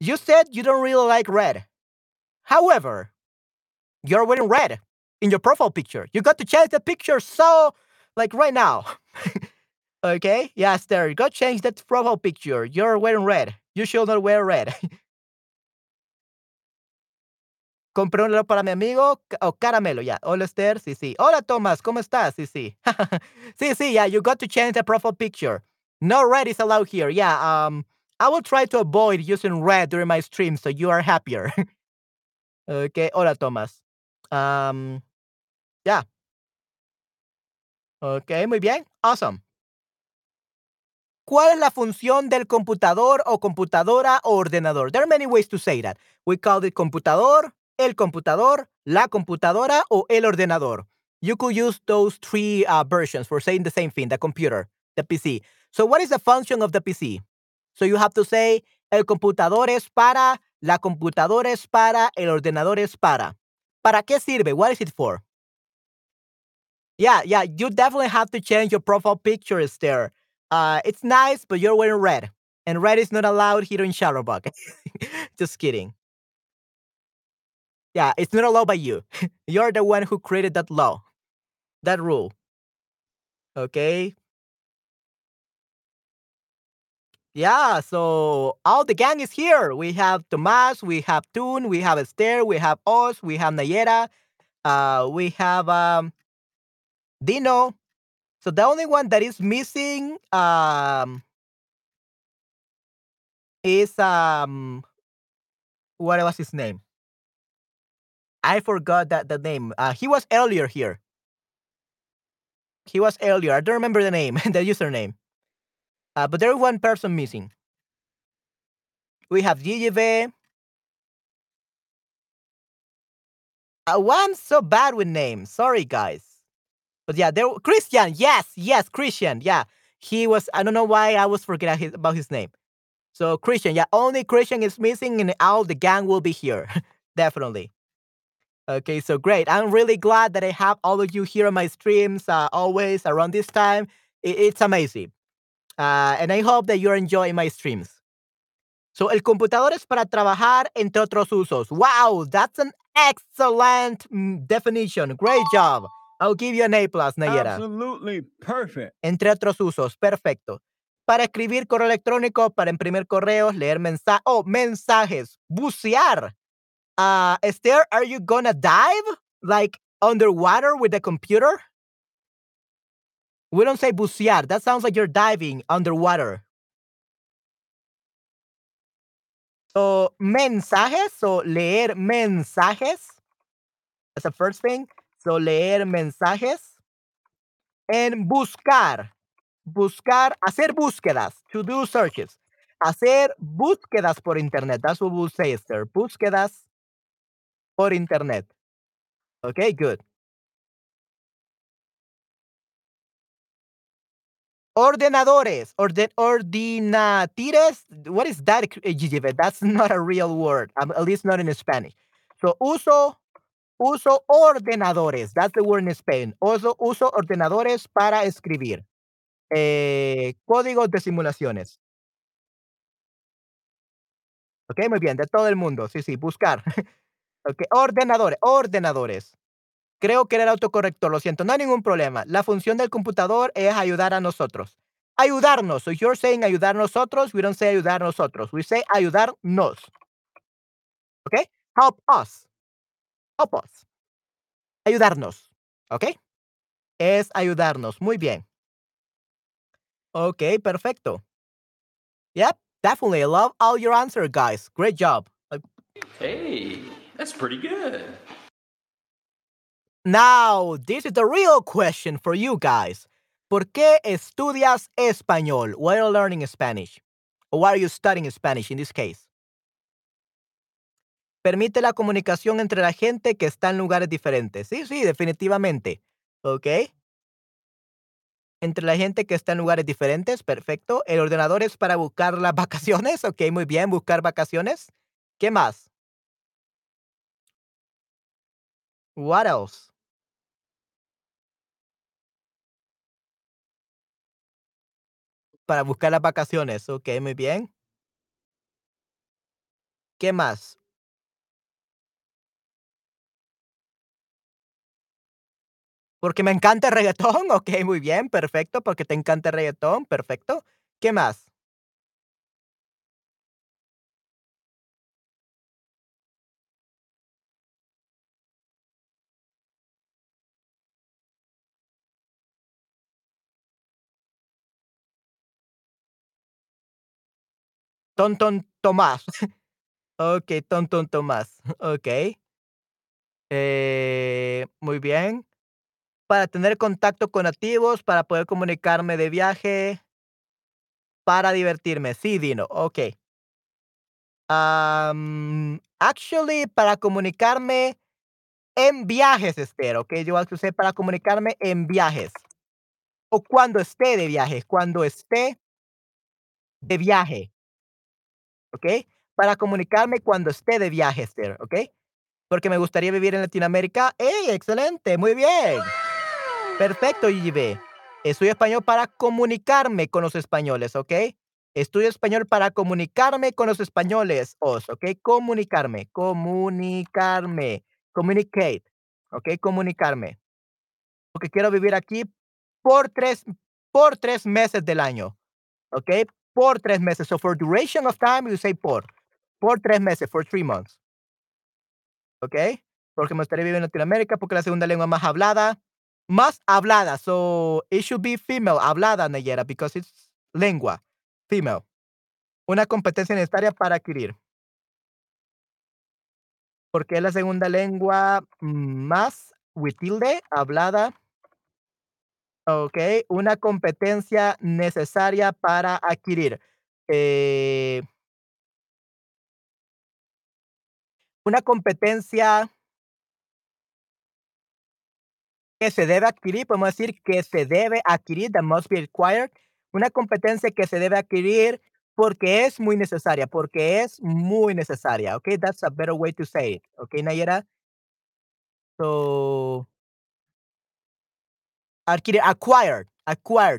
You said you don't really like red. However, you're wearing red in your profile picture. You got to change the picture so, like right now. Okay? Yeah, Esther, you got to change that profile picture. You're wearing red. You should not wear red. Compré un reloj para mi amigo. Caramelo, ya. Yeah. Hola, Esther. Sí, sí. Hola, Tomás. ¿Cómo estás? Sí, sí. Sí, sí, yeah. You got to change the profile picture. No red is allowed here. Yeah, I will try to avoid using red during my stream so you are happier. Okay, hola, Tomás. Yeah. Okay, muy bien. Awesome. ¿Cuál es la función del computador o computadora o ordenador? There are many ways to say that. We call it computador, el computador, la computadora o el ordenador. You could use those three versions for saying the same thing, the computer, the PC. So what is the function of the PC? So you have to say, el computador es para, la computadora es para, el ordenador es para. ¿Para qué sirve? What is it for? Yeah, you definitely have to change your profile picture, Esther. It's nice, but you're wearing red. And red is not allowed here in Shutterbug. Just kidding. Yeah, it's not allowed by you. You're the one who created that law, that rule. Okay? Yeah, so all the gang is here. We have Tomás, we have Toon, we have Esther, we have Oz, we have Nayera, we have Dino. So the only one that is missing is, what was his name? I forgot the name. He was earlier here. He was earlier. I don't remember the name, the username. But there is one person missing. We have Gigive. Why I'm so bad with names? Sorry, guys. But yeah, there Christian. Yes, Christian. Yeah, he was. I don't know why I was forgetting about his name. So Christian. Yeah, only Christian is missing, and all the gang will be here, definitely. Okay, so great. I'm really glad that I have all of you here on my streams. Always around this time, it's amazing. And I hope that you're enjoying my streams. So, el computador es para trabajar, entre otros usos. Wow, that's an excellent definition. Great job. I'll give you an A+, Nayera. Absolutely perfect. Entre otros usos. Perfecto. Para escribir correo electrónico, para imprimir correos, leer mensajes. Oh, mensajes. Bucear. Esther, are you gonna dive? Like, underwater with the computer? We don't say bucear. That sounds like you're diving underwater. So, mensajes. So, leer mensajes. That's the first thing. So, leer mensajes. And buscar. Buscar. Hacer búsquedas. To do searches. Hacer búsquedas por internet. That's what we'll say, sir. Búsquedas por internet. Okay, good. Ordenadores, ordinatires. What is that, Gigibe? That's not a real word, at least not in Spanish. So, uso ordenadores. That's the word in Spain. Uso ordenadores para escribir. Códigos de simulaciones. Ok, muy bien, de todo el mundo. Sí, buscar. Ok, ordenadores. Creo que era el autocorrector, lo siento. No hay ningún problema. La función del computador es ayudar a nosotros. Ayudarnos. So you're saying ayudar nosotros. We don't say ayudar nosotros. We say ayudarnos. Ok, help us. Help us. Ayudarnos. Ok, es ayudarnos. Muy bien. Ok, perfecto. Yep. Definitely. I love all your answers, guys. Great job. Hey, that's pretty good. Now, this is the real question for you guys. ¿Por qué estudias español? Why are you learning Spanish? Or why are you studying Spanish in this case? Permite la comunicación entre la gente que está en lugares diferentes. Sí, definitivamente. Ok. Entre la gente que está en lugares diferentes. Perfecto. El ordenador es para buscar las vacaciones. Ok, muy bien. Buscar vacaciones. ¿Qué más? What else? Para buscar las vacaciones. Ok, muy bien. ¿Qué más? Porque me encanta el reggaetón. Ok, muy bien, perfecto. Porque te encanta el reggaetón, perfecto. ¿Qué más? Tonton Tomás. Ok, Tonton Tomás. Ok. Muy bien. Para tener contacto con nativos, para poder comunicarme de viaje, para divertirme. Sí, Dino, ok. Actually, para comunicarme en viajes, Esther, ok. Yo usé para comunicarme en viajes. O cuando esté de viaje, ok. Para comunicarme cuando esté de viaje, Esther, ok. Porque me gustaría vivir en Latinoamérica. ¡Ey, excelente! Muy bien. Perfecto, GGB. Estudio español para comunicarme con los españoles, ¿ok? Estudio español para comunicarme con los españoles, ¿ok? Comunicarme. Communicate, ¿ok? Comunicarme. Porque quiero vivir aquí por tres meses del año, ¿ok? Por 3 meses. So for duration of time, you say por. Por 3 meses, for 3 months. ¿Ok? Porque me gustaría vivir en Latinoamérica, porque la segunda lengua más hablada. So it should be female, hablada, Nayera, because it's lengua, female. Una competencia necesaria para adquirir. Porque es la segunda lengua más, with tilde, hablada. Ok, una competencia necesaria para adquirir. Una competencia que se debe adquirir, podemos decir que se debe adquirir, that must be acquired, una competencia que se debe adquirir porque es muy necesaria, okay, that's a better way to say it, okay, Nayera, so, adquirir, acquire,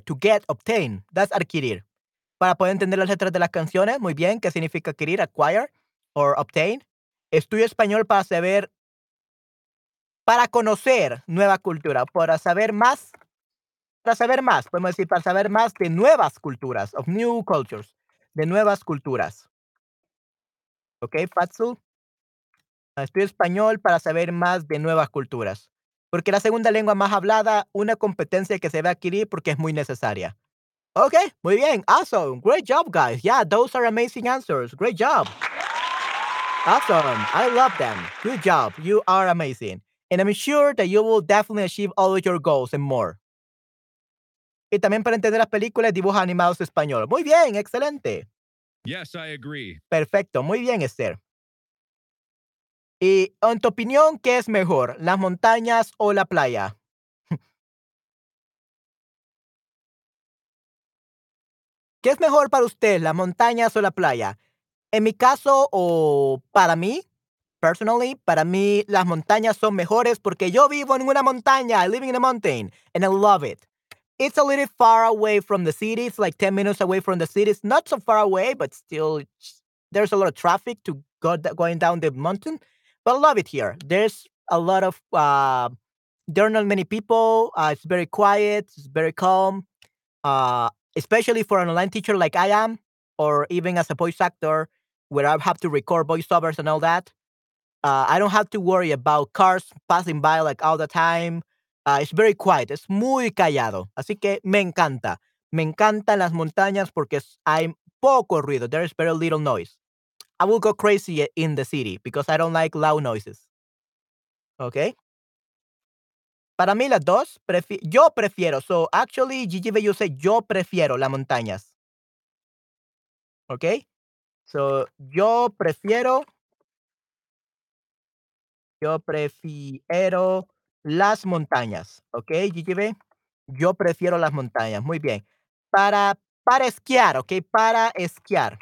to get, obtain, that's adquirir, para poder entender las letras de las canciones, muy bien, ¿qué significa adquirir, acquire, or obtain? Estudio español para saber, para conocer nueva cultura, para saber más de nuevas culturas, of new cultures, de nuevas culturas. Ok, Fatsu. Estudio español para saber más de nuevas culturas. Porque la segunda lengua más hablada, una competencia que se debe adquirir porque es muy necesaria. Ok, muy bien, awesome, great job, guys. Yeah, those are amazing answers, great job. Awesome. I love them. Good job. You are amazing. And I'm sure that you will definitely achieve all of your goals and more. Y también para entender las películas, dibujos animados español. Muy bien, excelente. Yes, I agree. Perfecto. Muy bien, Esther. Y en tu opinión, ¿qué es mejor, las montañas o la playa? ¿Qué es mejor para usted, las montañas o la playa? En mi caso, o para mí, personally, para mí las montañas son mejores porque yo vivo en una montaña. I live in a mountain, and I love it. It's a little far away from the city. It's like 10 minutes away from the city. It's not so far away, but still, there's a lot of traffic to going down the mountain. But I love it here. There's a lot of, there are not many people. It's very quiet. It's very calm. Especially for an online teacher like I am, or even as a voice actor, where I have to record voiceovers and all that. I don't have to worry about cars passing by like all the time. It's very quiet. Es muy callado. Así que me encanta. Me encantan las montañas porque hay poco ruido. There is very little noise. I will go crazy in the city because I don't like loud noises. Okay? Para mí las dos, yo prefiero. So actually, GGB, you say yo prefiero las montañas. Okay? So yo prefiero las montañas. ¿Ok, GGB? Yo prefiero las montañas. Muy bien. Para esquiar, ¿ok? Para esquiar.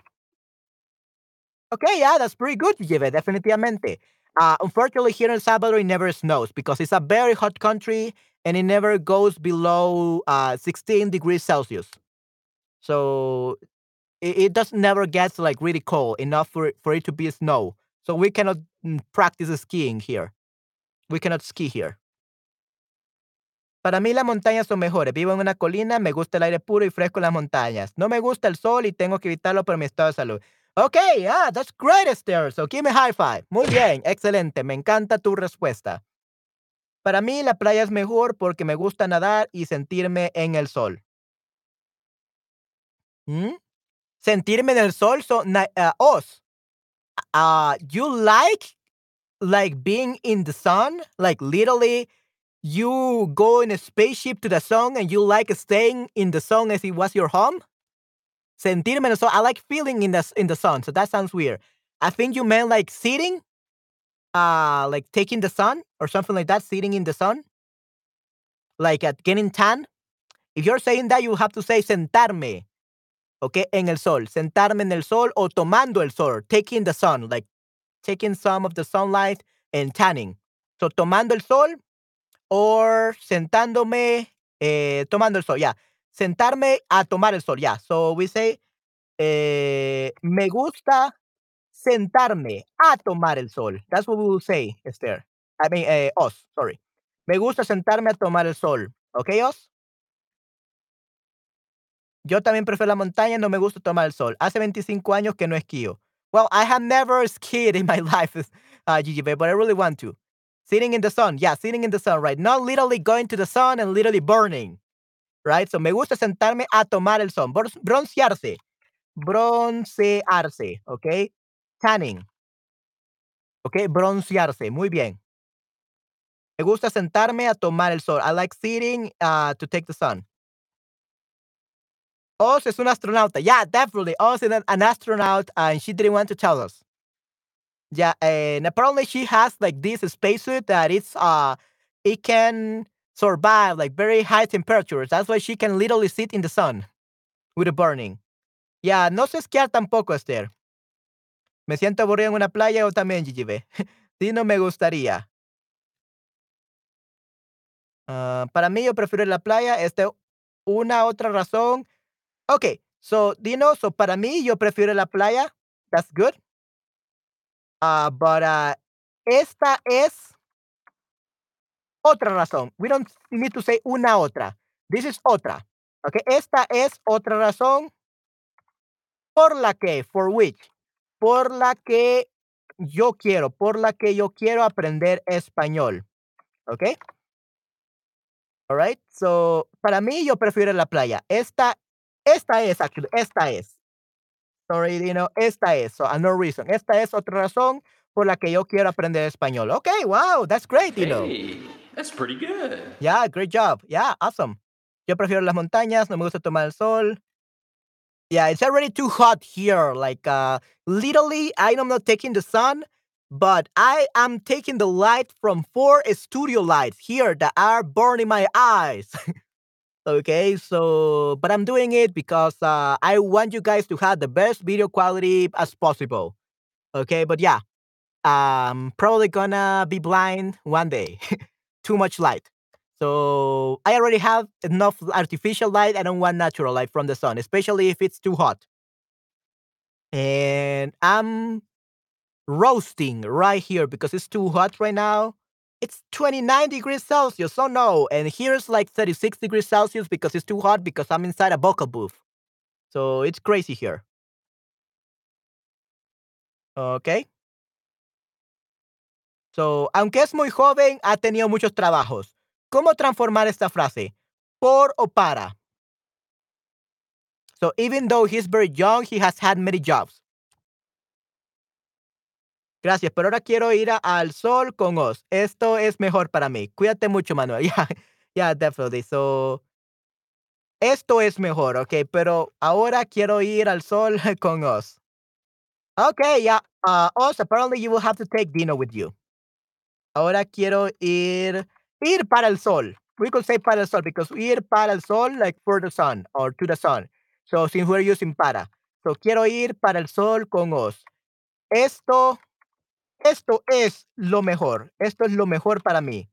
Ok, yeah, that's pretty good, GGB, definitivamente. Unfortunately, here in El Salvador, it never snows because it's a very hot country and it never goes below 16 degrees Celsius. So it does never gets like really cold enough for it to be snow. So we cannot practice skiing here. We cannot ski here. Para mí las montañas son mejores. Vivo en una colina, me gusta el aire puro y fresco en las montañas. No me gusta el sol y tengo que evitarlo por mi estado de salud. Ok, that's great, Esther. So give me high five. Muy bien, excelente. Me encanta tu respuesta. Para mí la playa es mejor porque me gusta nadar y sentirme en el sol. Sentirme en el sol, you like being in the sun, like literally you go in a spaceship to the sun and you like staying in the sun as it was your home. Sentirme en el sol. I like feeling in the sun. So that sounds weird. I think you meant like sitting, like taking the sun or something like that, sitting in the sun, like at getting tan. If you're saying that, you have to say sentarme. Okay, en el sol, sentarme en el sol o tomando el sol, taking the sun, like taking some of the sunlight and tanning. So, tomando el sol or sentándome, tomando el sol, yeah. Sentarme a tomar el sol, yeah. So, we say, me gusta sentarme a tomar el sol. That's what we will say, Esther. I mean, us, sorry. Me gusta sentarme a tomar el sol. Okay, us? Yo también prefiero la montaña, no me gusta tomar el sol. Hace 25 años que no esquío. Well, I have never skied in my life, GGB, but I really want to. Sitting in the sun. Yeah, sitting in the sun, right? Not literally going to the sun and literally burning, right? So, me gusta sentarme a tomar el sol. Broncearse. Broncearse, ¿ok? Tanning. ¿Ok? Broncearse. Muy bien. Me gusta sentarme a tomar el sol. I like sitting to take the sun. Oz is an astronaut. Yeah, definitely. Oz is an astronaut, and she didn't want to tell us. Yeah, and apparently she has like this spacesuit that it can survive like very high temperatures. That's why she can literally sit in the sun with the burning. Yeah, no sé esquiar tampoco, Esther. Me siento aburrido en una playa o también, GGB. Sí, no me gustaría. Para mí, yo prefiero la playa. Una otra razón. Okay, so Dino, so para mí yo prefiero la playa. That's good. But esta es otra razón. We don't need to say una otra. This is otra. Okay, esta es otra razón por la que yo quiero aprender español. Okay? All right. So para mí yo prefiero la playa. Esta es. Sorry, Dino. Esta es. So, another reason. Esta es otra razón por la que yo quiero aprender español. Okay, wow. That's great, Dino. Hey, that's pretty good. Yeah, great job. Yeah, awesome. Yo prefiero las montañas. No me gusta tomar el sol. Yeah, it's already too hot here. Like, literally, I'm not taking the sun, but I am taking the light from 4 studio lights here that are burning my eyes. Okay, so, but I'm doing it because I want you guys to have the best video quality as possible. Okay, but yeah, I'm probably gonna be blind one day. Too much light. So I already have enough artificial light. I don't want natural light from the sun, especially if it's too hot. And I'm roasting right here because it's too hot right now. It's 29 degrees Celsius, so no. And here's like 36 degrees Celsius because it's too hot because I'm inside a vocal booth. So it's crazy here. Okay. So, aunque es muy joven, ha tenido muchos trabajos. ¿Cómo transformar esta frase? Por o para. So, even though he's very young, he has had many jobs. Gracias, pero ahora quiero ir al sol con os. Esto es mejor para mí. Cuídate mucho, Manuel. Yeah, definitely. So, esto es mejor, ok. Pero ahora quiero ir al sol con os. Okay, yeah. Os, apparently you will have to take dinner with you. Ahora quiero ir para el sol. We could say para el sol because ir para el sol, like for the sun or to the sun. So, since we're using para. So, quiero ir para el sol con os. Esto es lo mejor. Esto es lo mejor para mí.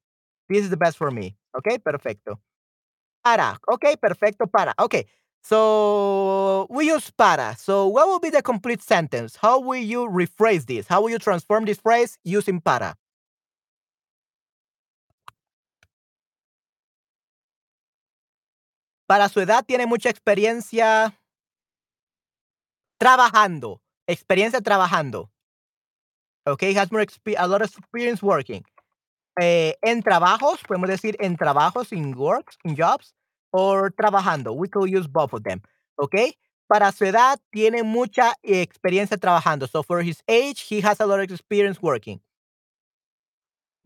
This is the best for me. Okay, perfecto. Para. Okay, perfecto, para. Okay, so we use para. So what will be the complete sentence? How will you rephrase this? How will you transform this phrase using para? Para su edad tiene mucha experiencia trabajando. Experiencia trabajando. Okay, has more a lot of experience working. En trabajos, podemos decir en trabajos, in works, in jobs, or trabajando. We could use both of them. Okay, para su edad, tiene mucha experiencia trabajando. So for his age, he has a lot of experience working.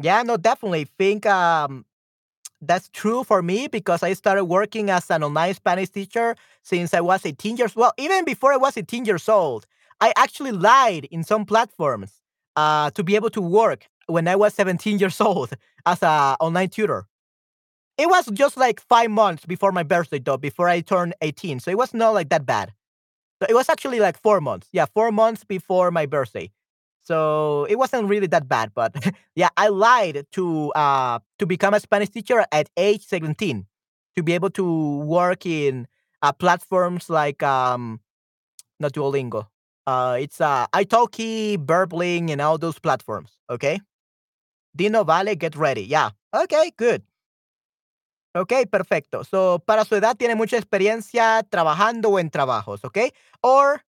Yeah, no, definitely. Think that's true for me because I started working as an online Spanish teacher since I was 18 years old. Well, even before I was 18 years old, I actually lied in some platforms. To be able to work when I was 17 years old as an online tutor. It was just like 5 months before my birthday, though, before I turned 18. So it was not like that bad. So it was actually like 4 months. Yeah, 4 months before my birthday. So it wasn't really that bad. But yeah, I lied to become a Spanish teacher at age 17 to be able to work in platforms like not Duolingo. It's Italki, Burbling, and all those platforms, okay? Dino, vale, get ready. Yeah. Okay, good. Okay, perfecto. So, para su edad tiene mucha experiencia trabajando o en trabajos, okay? Or,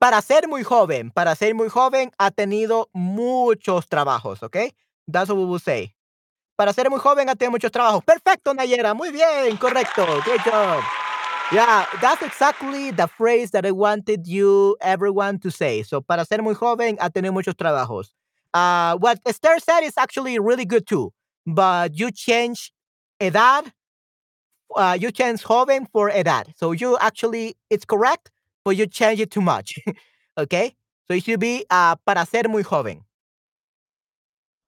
para ser muy joven ha tenido muchos trabajos, okay? That's what we will say. Para ser muy joven ha tenido muchos trabajos. Perfecto, Nayera. Muy bien, correcto. Good job. Yeah, that's exactly the phrase that I wanted you, everyone, to say. So, para ser muy joven, ha tenido muchos trabajos. What Esther said is actually really good, too. But you change edad, you change joven for edad. So, you actually, it's correct, but you change it too much. Okay? So, it should be para ser muy joven.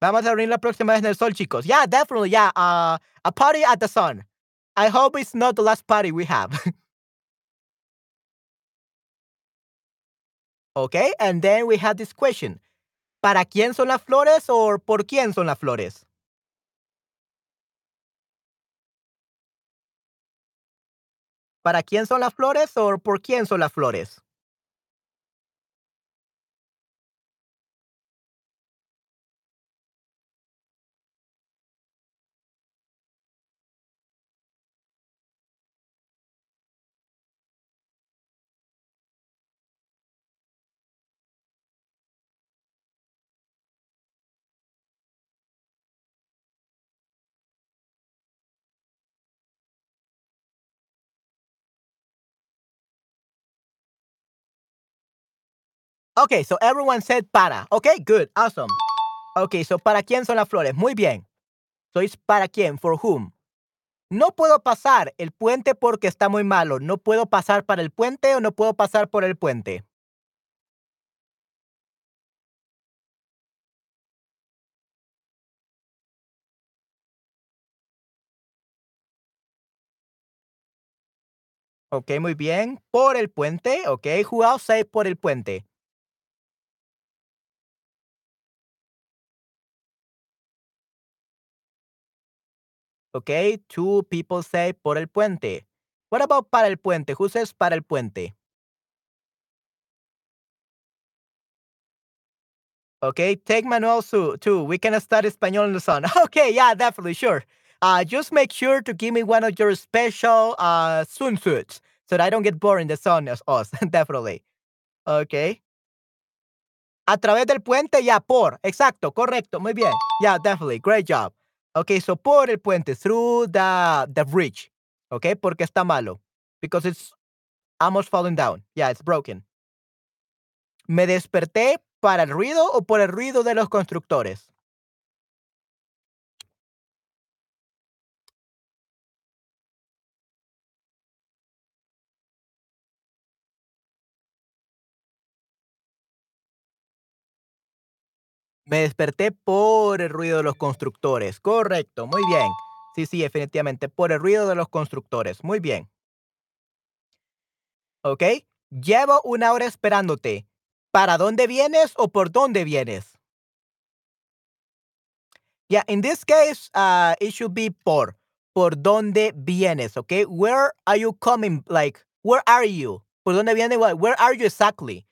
Vamos a reunir la próxima vez en el sol, chicos. Yeah, definitely, yeah. A party at the sun. I hope it's not the last party we have. Okay, and then we have this question. ¿Para quién son las flores or por quién son las flores? ¿Para quién son las flores or por quién son las flores? Okay, so everyone said para. Okay, good, awesome. Okay, so ¿para quién son las flores? Muy bien. So it's ¿para quién? For whom? No puedo pasar el puente porque está muy malo. No puedo pasar para el puente o no puedo pasar por el puente. Ok, muy bien. Por el puente. Ok, jugado 6 por el puente. Ok, two people say por el puente. What about para el puente? Who says para el puente? Okay, take Manuel too. We can study Espanol in the sun. Okay, yeah, definitely, sure. Just make sure to give me one of your special sunsuits so that I don't get bored in the sun as us. Definitely. Okay. A través del puente, yeah, por. Exacto, correcto, muy bien. Yeah, definitely, great job. Okay, so por el puente, through the bridge. Okay, porque está malo. Because it's almost falling down. Yeah, it's broken. Me desperté para el ruido o por el ruido de los constructores. Me desperté por el ruido de los constructores. Correcto, muy bien. Sí, definitivamente, por el ruido de los constructores. Muy bien. ¿Ok? Llevo una hora esperándote. ¿Para dónde vienes o por dónde vienes? Yeah, in this case, it should be por. Por dónde vienes, okay? Where are you coming? Like, where are you? Por dónde vienes, where are you exactly?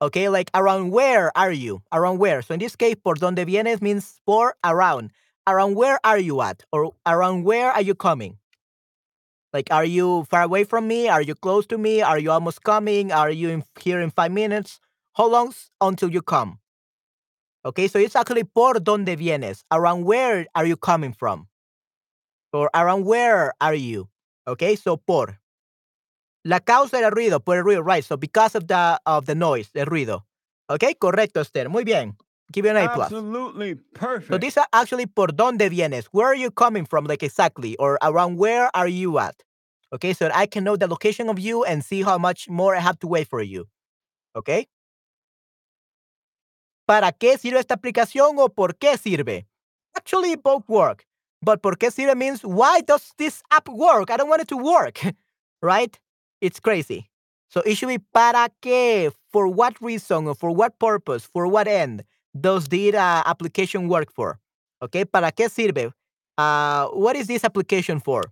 Okay, like, around where are you? Around where? So in this case, por dónde vienes means por around. Around where are you at? Or around where are you coming? Like, are you far away from me? Are you close to me? Are you almost coming? Are you here in 5 minutes? How long until you come? Okay, so it's actually por donde vienes. Around where are you coming from? Or around where are you? Okay, so por. La causa del ruido, por el ruido, right? So because of the noise, el ruido. Okay, correcto, Esther. Muy bien. Give you an A+. Absolutely So perfect. these are actually por donde vienes. Where are you coming from, like exactly? Or around where are you at? Okay, so I can know the location of you and see how much more I have to wait for you. Okay? ¿Para qué sirve esta aplicación o por qué sirve? Actually, both work. But por qué sirve means why does this app work? I don't want it to work, right? It's crazy. So it should be para qué, for what reason, or for what purpose, for what end does this application work for? Okay, ¿para qué sirve? What is this application for?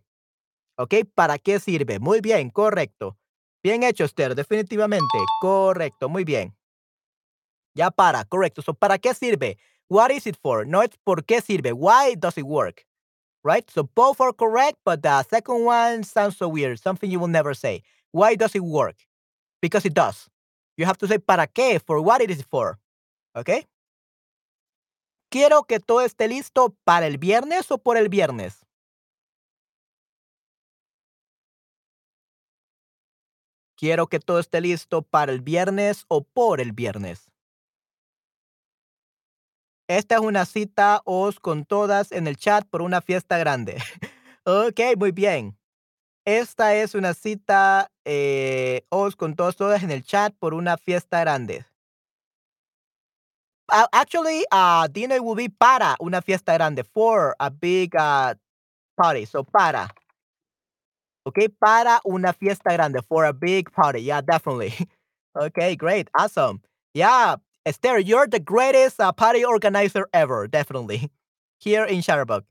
Okay, ¿para qué sirve? Muy bien, correcto. Bien hecho, Esther, definitivamente. Correcto, muy bien. Ya para, correcto. So, ¿para qué sirve? What is it for? No, it's por qué sirve. Why does it work? Right? So, both are correct, but the second one sounds so weird. Something you will never say. Why does it work? Because it does. You have to say para qué, for what it is for. Okay? Quiero que todo esté listo para el viernes o por el viernes. Quiero que todo esté listo para el viernes o por el viernes. Esta es una cita, os con todas en el chat por una fiesta grande. Ok, muy bien. Esta es una cita, os con todas en el chat por una fiesta grande. Actually, dinner will be para una fiesta grande, for a big party. So, para. Ok, para una fiesta grande, for a big party. Yeah, definitely. Ok, great. Awesome. Yeah. Esther, you're the greatest party organizer ever, definitely, here in Shutterbug.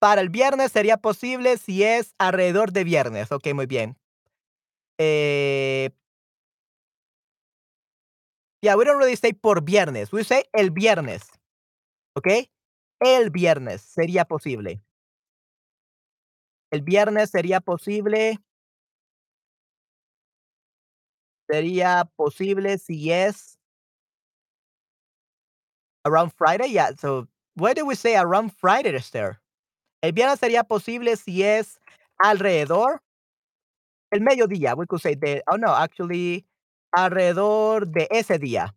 Para el viernes sería posible si es alrededor de viernes. Ok, muy bien. Yeah, we don't really say por viernes. We say el viernes. Ok. El viernes sería posible. El viernes sería posible. Sería posible si es around Friday. Yeah, so why do we say around Friday, Esther? El viernes sería posible si es alrededor el mediodía. We could say the, oh no, actually, alrededor de ese día.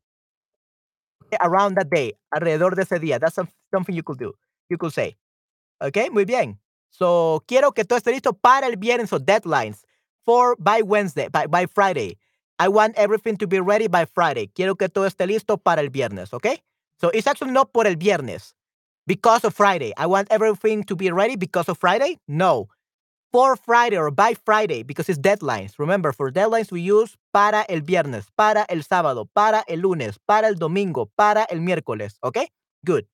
Around that day. Alrededor de ese día. That's something you could do. You could say. Okay, muy bien. So, quiero que todo esté listo para el viernes o deadlines. By Wednesday, by Friday. I want everything to be ready by Friday. Quiero que todo esté listo para el viernes, okay? So it's actually not por el viernes. Because of Friday. I want everything to be ready because of Friday? No. for Friday or by Friday, because it's deadlines. Remember, for deadlines, we use para el viernes, para el sábado, para el lunes, para el domingo, para el miércoles. Okay? Good.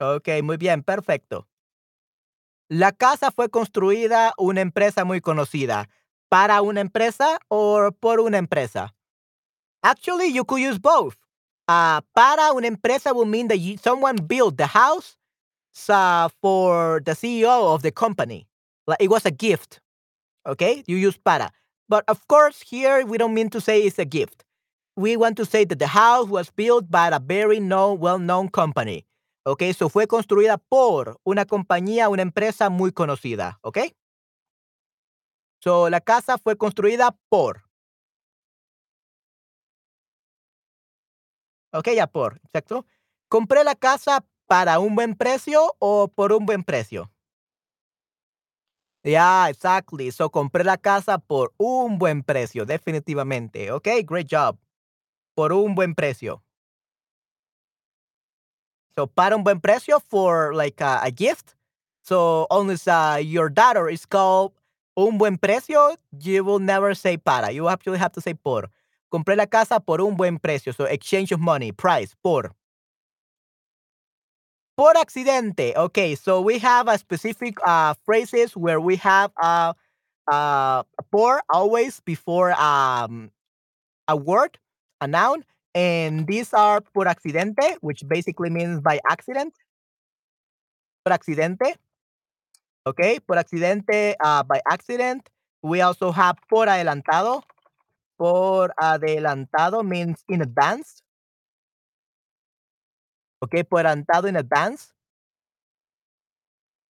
Okay, muy bien, perfecto. La casa fue construida una empresa muy conocida. ¿Para una empresa o por una empresa? Actually, you could use both. Para una empresa would mean that someone built the house for the CEO of the company. Like it was a gift. Okay? You use para. But of course, here we don't mean to say it's a gift. We want to say that the house was built by a very well-known company. Okay? So fue construida por una compañía, una empresa muy conocida. Okay? So la casa fue construida por. Ok, ya por, exacto. ¿Compré la casa para un buen precio o por un buen precio? Yeah, exactly. So, compré la casa por un buen precio, definitivamente. Ok, great job. Por un buen precio. So, para un buen precio, for like a gift. So, unless your daughter is called un buen precio, you will never say para. You actually have to say por. Compré la casa por un buen precio. So, exchange of money, price, por. Por accidente. Okay, so we have a specific phrases where we have por always before a word, a noun. And these are por accidente, which basically means by accident. Por accidente. Okay, por accidente, by accident. We also have por adelantado. Por adelantado means in advance. Okay, por adelantado, in advance.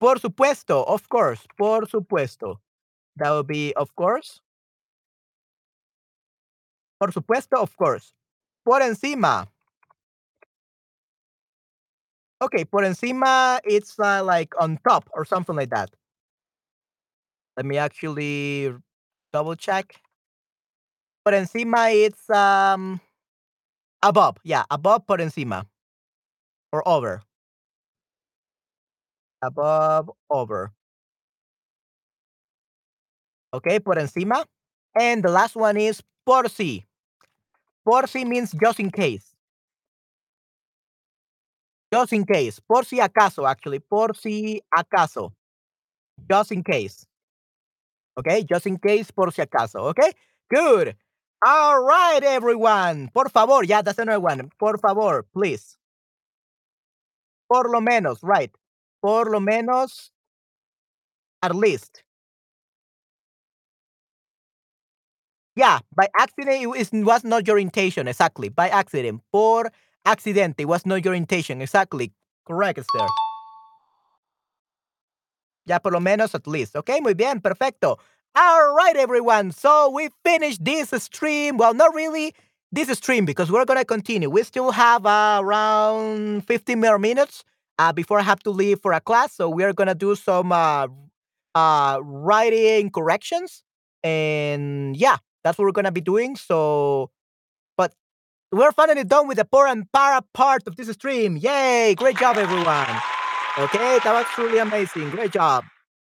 Por supuesto, of course. Por supuesto. That would be of course. Por supuesto, of course. Por encima. Okay, por encima, it's like on top or something like that. Let me actually double check. Por encima, it's above. Yeah, above por encima. Or over. Above, over. Okay, por encima. And the last one is por si. Por si means just in case. Just in case. Por si acaso, actually. Por si acaso. Just in case. Okay, just in case, por si acaso. Okay, good. All right, everyone. Por favor. Yeah, that's another one. Por favor, please. Por lo menos, right. Por lo menos, at least. Yeah, by accident, it was not your intention. Exactly. By accident. Por accidente. It was not your intention. Exactly. Correct, Esther. Yeah, por lo menos, at least. Okay, muy bien. Perfecto. All right, everyone. So we finished this stream. Well, not really this stream because we're going to continue. We still have around 15 more minutes before I have to leave for a class. So we're going to do some writing corrections. And yeah, that's what we're going to be doing. So, but we're finally done with the por and para part of this stream. Yay. Great job, everyone. Okay. That was truly amazing. Great job.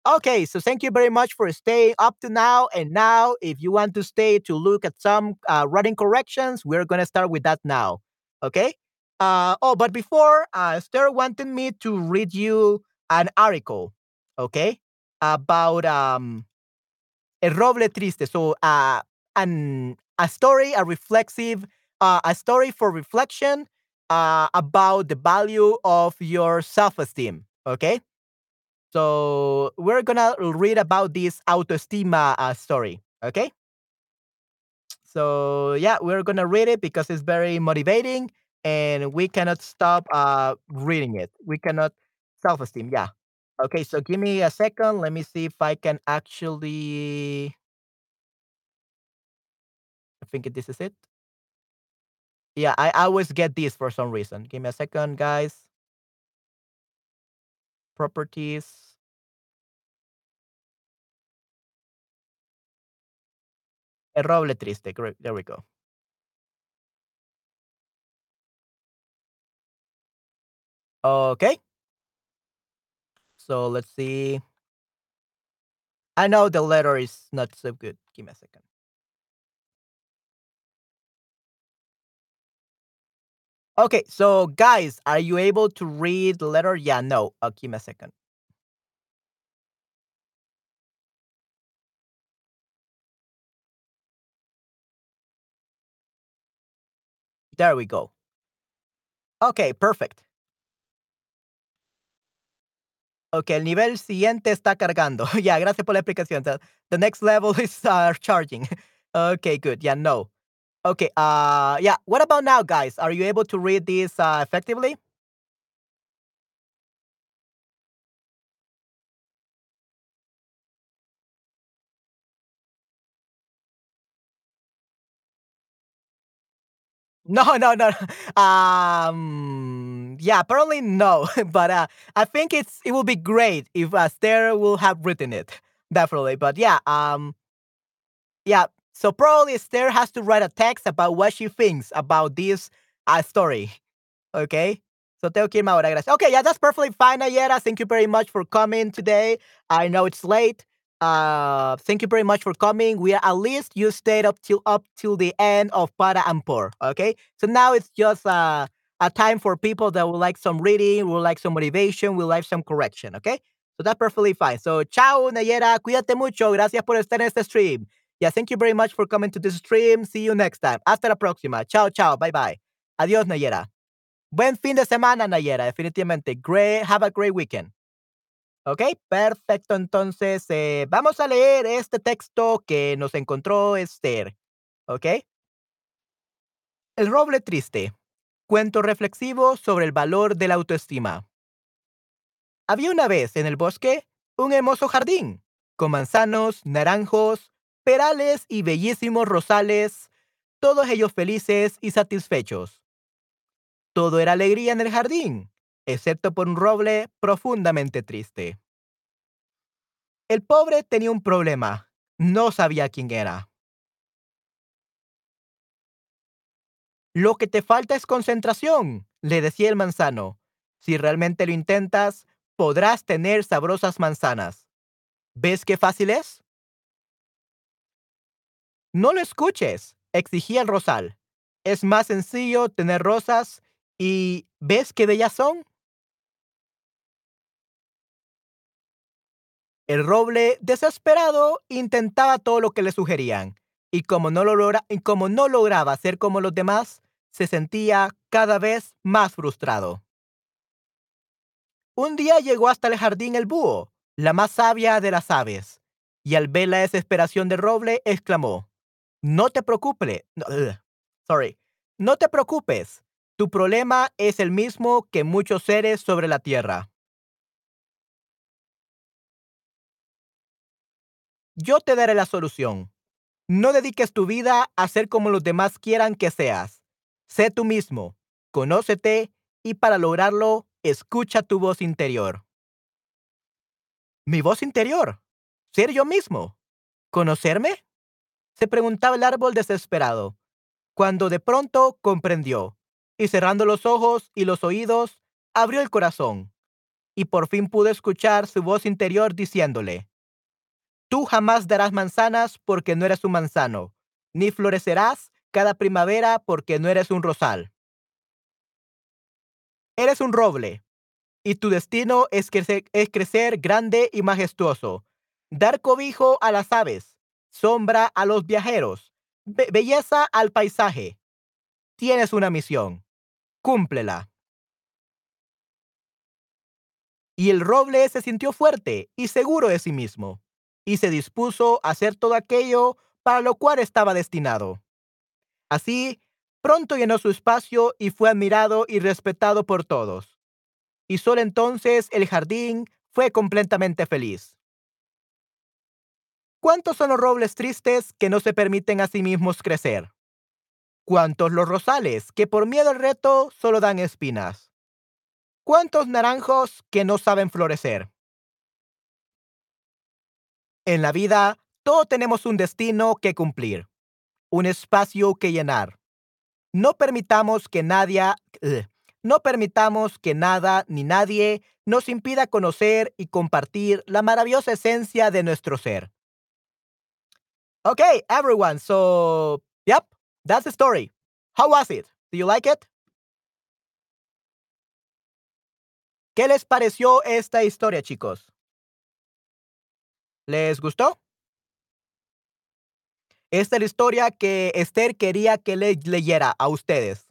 Okay, so thank you very much for staying up to now. And now, if you want to stay to look at some writing corrections, we're going to start with that now. Okay? Oh, but before, Esther wanted me to read you an article, okay, about El Roble Triste. So, a story for reflection about the value of your self-esteem, okay? So we're going to read about this autoestima story, okay? So, yeah, we're going to read it because it's very motivating and we cannot stop reading it. We cannot self-esteem, yeah. Okay, so give me a second. Let me see if I can actually... I think this is it. Yeah, I always get this for some reason. Give me a second, guys. Properties. El Roble Triste. There we go. Okay. So let's see. I know the letter is not so good. Give me a second. Okay, so guys, are you able to read the letter? Yeah, no. Give me a second. There we go. Okay, perfect. Okay, el nivel siguiente está cargando. Yeah, gracias por la explicación. The next level is charging. Okay, good. Yeah, no. Okay, yeah, what about now, guys? Are you able to read this effectively? No. Yeah, probably no. But I think it will be great if Esther will have written it, definitely. But yeah, yeah. So probably Esther has to write a text about what she thinks about this story. Okay. So tengo que irme ahora, gracias. Okay, yeah, that's perfectly fine, Nayera. Thank you very much for coming today. I know it's late. Thank you very much for coming. We are, at least you stayed up till the end of Para and Pour. Okay, so now it's just a time for people that would like some reading, would like some motivation, would like some correction. Okay, so that's perfectly fine. So chao, Nayera, cuídate mucho. Gracias por estar en este stream. Yeah, thank you very much for coming to this stream. See you next time. Hasta la próxima. Chao, chao. Bye, bye. Adiós, Nayera. Buen fin de semana, Nayera. Definitivamente. Great. Have a great weekend. Ok, perfecto. Entonces, vamos a leer este texto que nos encontró Esther. Ok. El roble triste. Cuento reflexivo sobre el valor de la autoestima. Había una vez en el bosque un hermoso jardín con manzanos, naranjos, perales y bellísimos rosales, todos ellos felices y satisfechos. Todo era alegría en el jardín, excepto por un roble profundamente triste. El pobre tenía un problema. No sabía quién era. Lo que te falta es concentración, le decía el manzano. Si realmente lo intentas, podrás tener sabrosas manzanas. ¿Ves qué fácil es? No lo escuches, exigía el rosal. Es más sencillo tener rosas y ¿ves qué bellas son? El roble, desesperado, intentaba todo lo que le sugerían, y como no lograba ser como los demás, se sentía cada vez más frustrado. Un día llegó hasta el jardín el búho, la más sabia de las aves, y al ver la desesperación del roble, exclamó: No te preocupes, tu problema es el mismo que muchos seres sobre la tierra. Yo te daré la solución. No dediques tu vida a ser como los demás quieran que seas. Sé tú mismo, conócete y para lograrlo, escucha tu voz interior. ¿Mi voz interior? ¿Ser yo mismo? ¿Conocerme? Se preguntaba el árbol desesperado, cuando de pronto comprendió y cerrando los ojos y los oídos, abrió el corazón y por fin pudo escuchar su voz interior diciéndole: tú jamás darás manzanas porque no eres un manzano, ni florecerás cada primavera porque no eres un rosal. Eres un roble, y tu destino es crecer grande y majestuoso, dar cobijo a las aves, sombra a los viajeros, belleza al paisaje. Tienes una misión, cúmplela. Y el roble se sintió fuerte y seguro de sí mismo, y se dispuso a hacer todo aquello para lo cual estaba destinado. Así, pronto llenó su espacio y fue admirado y respetado por todos. Y solo entonces el jardín fue completamente feliz. ¿Cuántos son los robles tristes que no se permiten a sí mismos crecer? ¿Cuántos los rosales que por miedo al reto solo dan espinas? ¿Cuántos naranjos que no saben florecer? En la vida, todos tenemos un destino que cumplir, un espacio que llenar. No permitamos que nadie, No permitamos que nada ni nadie nos impida conocer y compartir la maravillosa esencia de nuestro ser. Okay, everyone. So, yep, that's the story. How was it? Do you like it? ¿Qué les pareció esta historia, chicos? ¿Les gustó? Esta es la historia que Esther quería que le leyera a ustedes.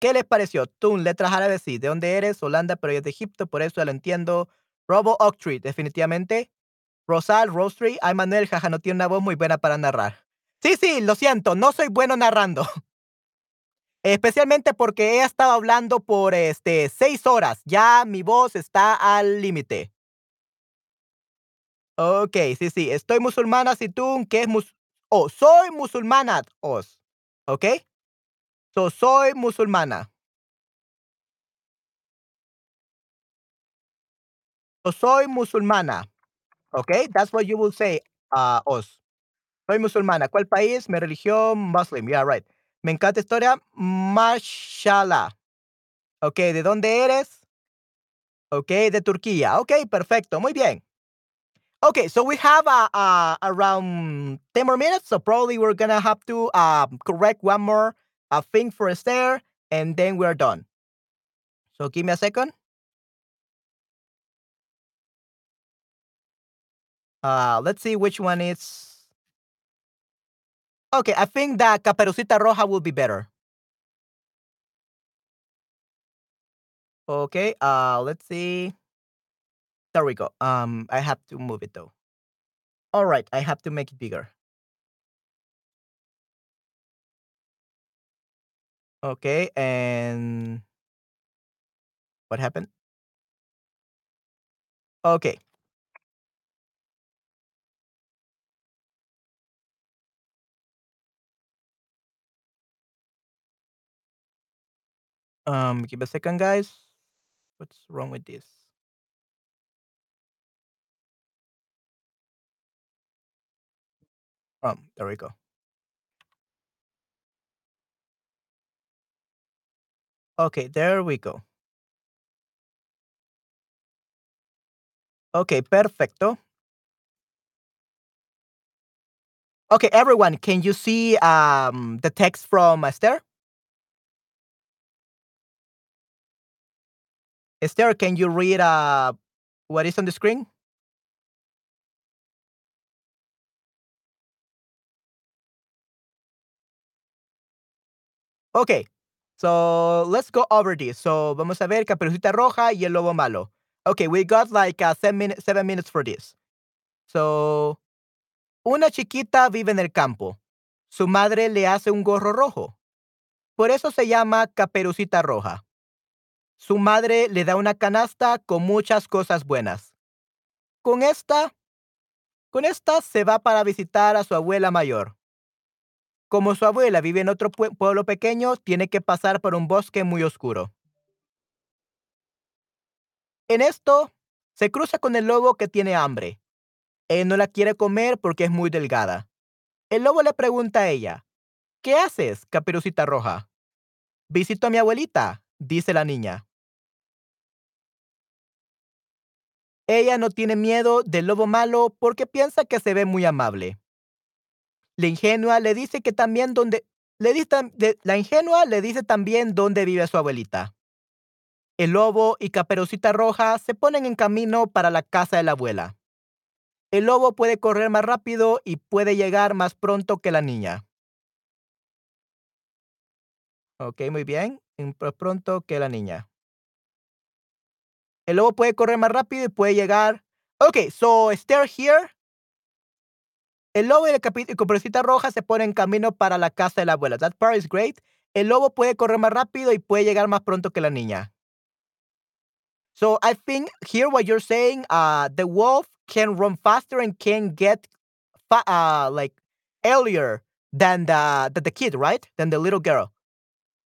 ¿Qué les pareció? Tun, letras árabes, sí. ¿De dónde eres? Holanda, pero yo de Egipto, por eso ya lo entiendo. Robo Octree, definitivamente. Rosal, Rostry. Ay, Manuel, jaja, no tiene una voz muy buena para narrar. Sí, lo siento, no soy bueno narrando. Especialmente porque he estado hablando por 6 horas. Ya mi voz está al límite. Ok, sí. Estoy musulmana, si tú, que es soy musulmana, os. Ok. So, soy musulmana. So, soy musulmana. Ok, that's what you will say, os. Soy musulmana. ¿Cuál país? Mi religión, Muslim. Yeah, right. Me encanta historia. Mashallah. Ok, ¿de dónde eres? Ok, de Turquía. Ok, perfecto. Muy bien. Ok, so we have around 10 more minutes. So probably we're going to have to correct one more thing for us there. And then we're done. So give me a second. Let's see which one is. Okay, I think that Caperucita Roja will be better. Okay, let's see. There we go. I have to move it though. All right, I have to make it bigger. Okay, and what happened? Okay. Give a second, guys. What's wrong with this? There we go. Okay, there we go. Okay, perfecto. Okay, everyone, can you see the text from Esther? Esther, can you read what is on the screen? Okay, so let's go over this. So vamos a ver Caperucita Roja y el Lobo Malo. Okay, we got like 7 minutes for this. So, una chiquita vive en el campo. Su madre le hace un gorro rojo. Por eso se llama Caperucita Roja. Su madre le da una canasta con muchas cosas buenas. Con esta se va para visitar a su abuela mayor. Como su abuela vive en otro pueblo pequeño, tiene que pasar por un bosque muy oscuro. En esto, se cruza con el lobo que tiene hambre. Él no la quiere comer porque es muy delgada. El lobo le pregunta a ella, ¿qué haces, Caperucita Roja? Visito a mi abuelita, dice la niña. Ella no tiene miedo del lobo malo porque piensa que se ve muy amable. La ingenua le dice también dónde vive su abuelita. El lobo y Caperucita Roja se ponen en camino para la casa de la abuela. El lobo puede correr más rápido y puede llegar más pronto que la niña. Ok, muy bien. Pronto que la niña. El lobo puede correr más rápido y puede llegar. Ok, so Esther here. El lobo y la Caperucita Roja se ponen en camino para la casa de la abuela. That part is great. El lobo puede correr más rápido y puede llegar más pronto que la niña. So I think here what you're saying, the wolf can run faster and can get like earlier than the kid, right? Than the little girl.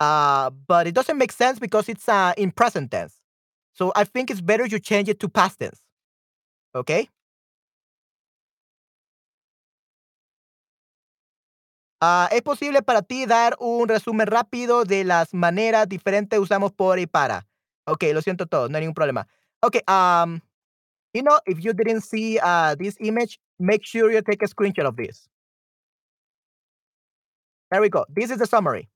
But it doesn't make sense because it's in present tense. So I think it's better you change it to past tense. Okay? ¿Es posible para ti dar un resumen rápido de las maneras diferentes que usamos por y para? Ok, lo siento todo, no hay ningún problema. Ok, if you didn't see this image, make sure you take a screenshot of this. There we go. This is the summary.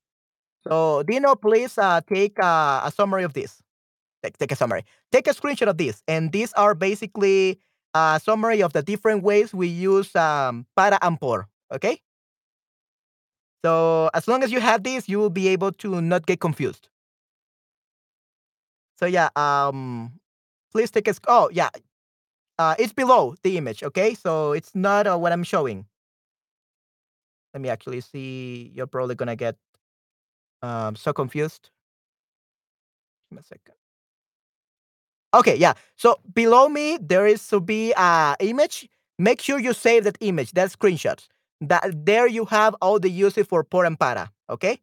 So, Dino, please take a summary of this. Take a summary. Take a screenshot of this. And these are basically a summary of the different ways we use para and por. Okay? So, as long as you have this, you will be able to not get confused. So, yeah. Please take a... Oh, yeah. It's below the image, okay? So, it's not what I'm showing. Let me actually see. You're probably going to get so confused. Give me a second. Okay, yeah. So below me, there is to be an image. Make sure you save that image, that screenshot. There you have all the uses for por and para, okay?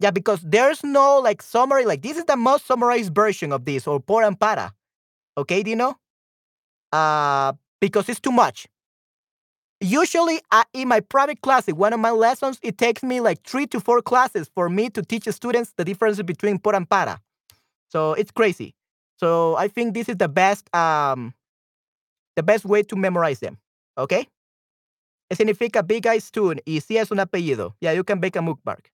Yeah, because there's no like summary. Like this is the most summarized version of this or por and para. Okay, Dino? Because it's too much. Usually, in my private class, in one of my lessons, it takes me like 3 to 4 classes for me to teach students the differences between por and para. So it's crazy. So I think this is the best way to memorize them. Okay? Significa big eyes tune. Y si es un apellido. Yeah, you can make a bookmark.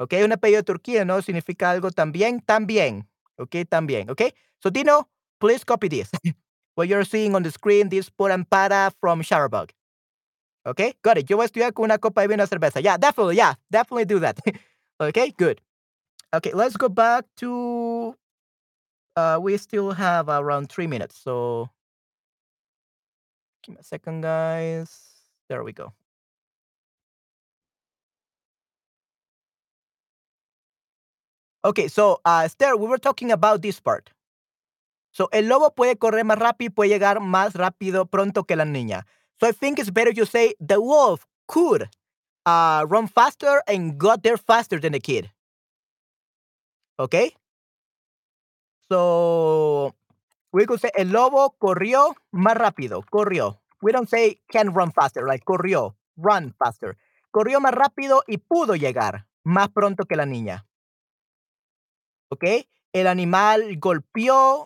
Okay, un apellido de Turquía, ¿no? Significa algo también, también. Okay, también. Okay? So Dino, please copy this. What you're seeing on the screen, this por and para from Shutterbug. Okay, got it. Yo voy a estudiar con una copa de vino cerveza. Yeah, definitely do that. Okay, good. Okay, let's go back to, we still have around 3 minutes. So, give me a second, guys. There we go. Okay, so, Esther, we were talking about this part. So, el lobo puede correr más rápido, puede llegar más rápido pronto que la niña. So, I think it's better you say the wolf could run faster and got there faster than the kid. Okay? So, we could say el lobo corrió más rápido. Corrió. We don't say can run faster. Like, corrió. Run faster. Corrió más rápido y pudo llegar más pronto que la niña. Okay? El animal golpeó.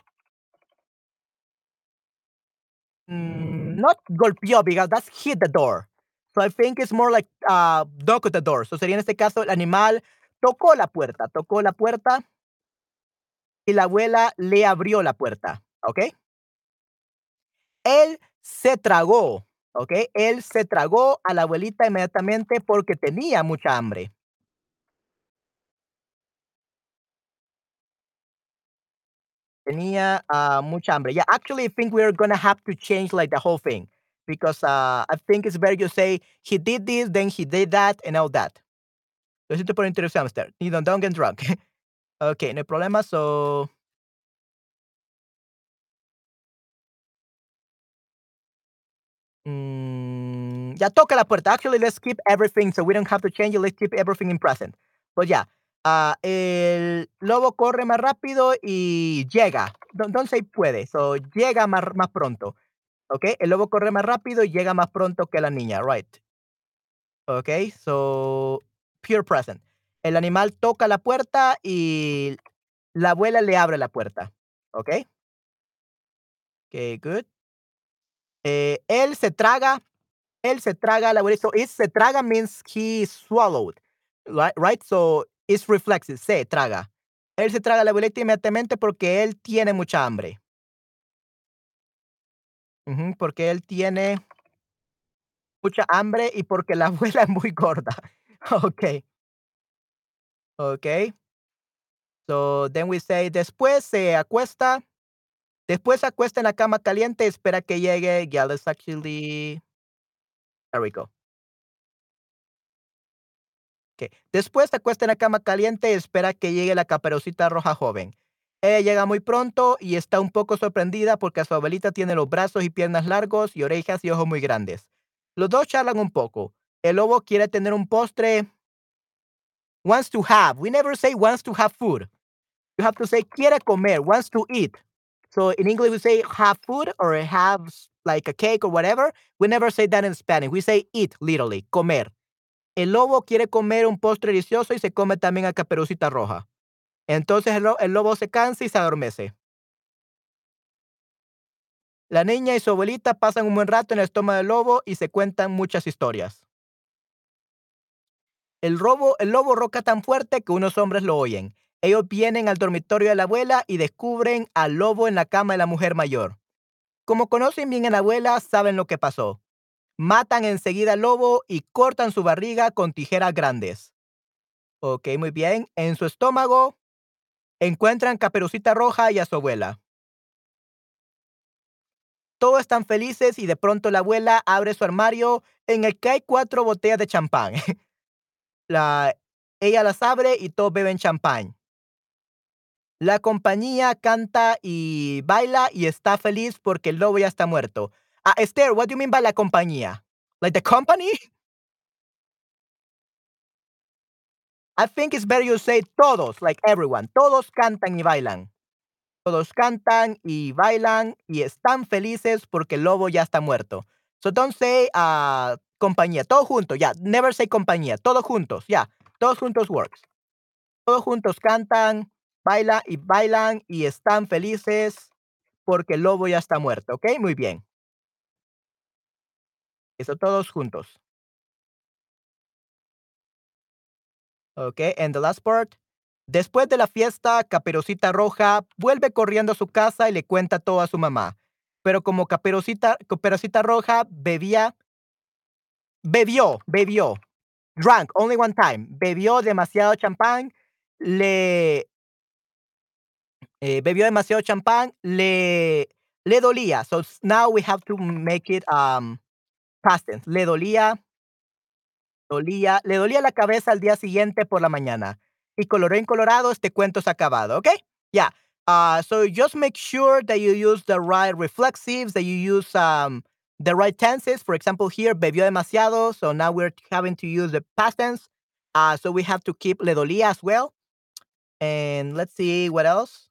Not golpeó, because that's hit the door. So I think it's more like knock at the door. So sería en este caso el animal tocó la puerta y la abuela le abrió la puerta. ¿Ok? Él se tragó. ¿Ok? Él se tragó a la abuelita inmediatamente porque tenía mucha hambre. Tenía mucha hambre. Yeah, actually, I think we're going to have to change like the whole thing because I think it's better you say he did this, then he did that, and all that. Lo siento por interrupción, Esther. Don't get drunk. Okay, no hay problema. So, ya toca la puerta. Actually, let's keep everything so we don't have to change it. Let's keep everything in present. But yeah. El lobo corre más rápido y llega. Don't say puede. So, llega más pronto. Okay? El lobo corre más rápido y llega más pronto que la niña. Right. Okay? So, pure present. El animal toca la puerta y la abuela le abre la puerta. Okay? Okay, good. Él se traga a la abuela. So, it se traga means he swallowed. Right? So, it's reflexive. Se traga. Él se traga a la abuelita inmediatamente porque él tiene mucha hambre. Porque él tiene mucha hambre y porque la abuela es muy gorda. Okay. Okay. So, then we say, después se acuesta en la cama caliente, espera que llegue. Yeah, let's actually... There we go. Después se acuesta en la cama caliente y espera que llegue la Caperucita Roja joven. Ella llega muy pronto y está un poco sorprendida porque a su abuelita tiene los brazos y piernas largos y orejas y ojos muy grandes. Los dos charlan un poco. El lobo quiere tener un postre. Wants to have. We never say wants to have food. You have to say quiere comer, wants to eat. So in English we say have food or have like a cake or whatever, we never say that in Spanish. We say eat, literally, comer. El lobo quiere comer un postre delicioso y se come también a Caperucita Roja. Entonces el lobo se cansa y se adormece. La niña y su abuelita pasan un buen rato en el estómago del lobo y se cuentan muchas historias. El lobo roca tan fuerte que unos hombres lo oyen. Ellos vienen al dormitorio de la abuela y descubren al lobo en la cama de la mujer mayor. Como conocen bien a la abuela, saben lo que pasó. Matan enseguida al lobo y cortan su barriga con tijeras grandes. Ok, muy bien. En su estómago encuentran Caperucita Roja y a su abuela. Todos están felices y de pronto la abuela abre su armario en el que hay 4 botellas de champán. Ella las abre y todos beben champán. La compañía canta y baila y está feliz porque el lobo ya está muerto. Esther, what do you mean by la compañía? Like the company? I think it's better you say todos, like everyone. Todos cantan y bailan. Todos cantan y bailan y están felices porque el lobo ya está muerto. So don't say compañía. Todos juntos, yeah. Never say compañía. Todos juntos, yeah. Todos juntos works. Todos juntos cantan, bailan y están felices porque el lobo ya está muerto. ¿Ok? Muy bien. Eso, todos juntos. Ok, and the last part. Después de la fiesta, Caperucita Roja vuelve corriendo a su casa y le cuenta todo a su mamá. Pero como Caperucita Roja bebió. Drank only one time. Bebió demasiado champán, le dolía. So now we have to make it past tense. Le dolía la cabeza al día siguiente por la mañana. Y colorín colorado, este cuento es acabado. Okay? Yeah. So just make sure that you use the right reflexives, that you use the right tenses. For example, here, bebió demasiado. So now we're having to use the past tense. So we have to keep le dolía as well. And let's see what else.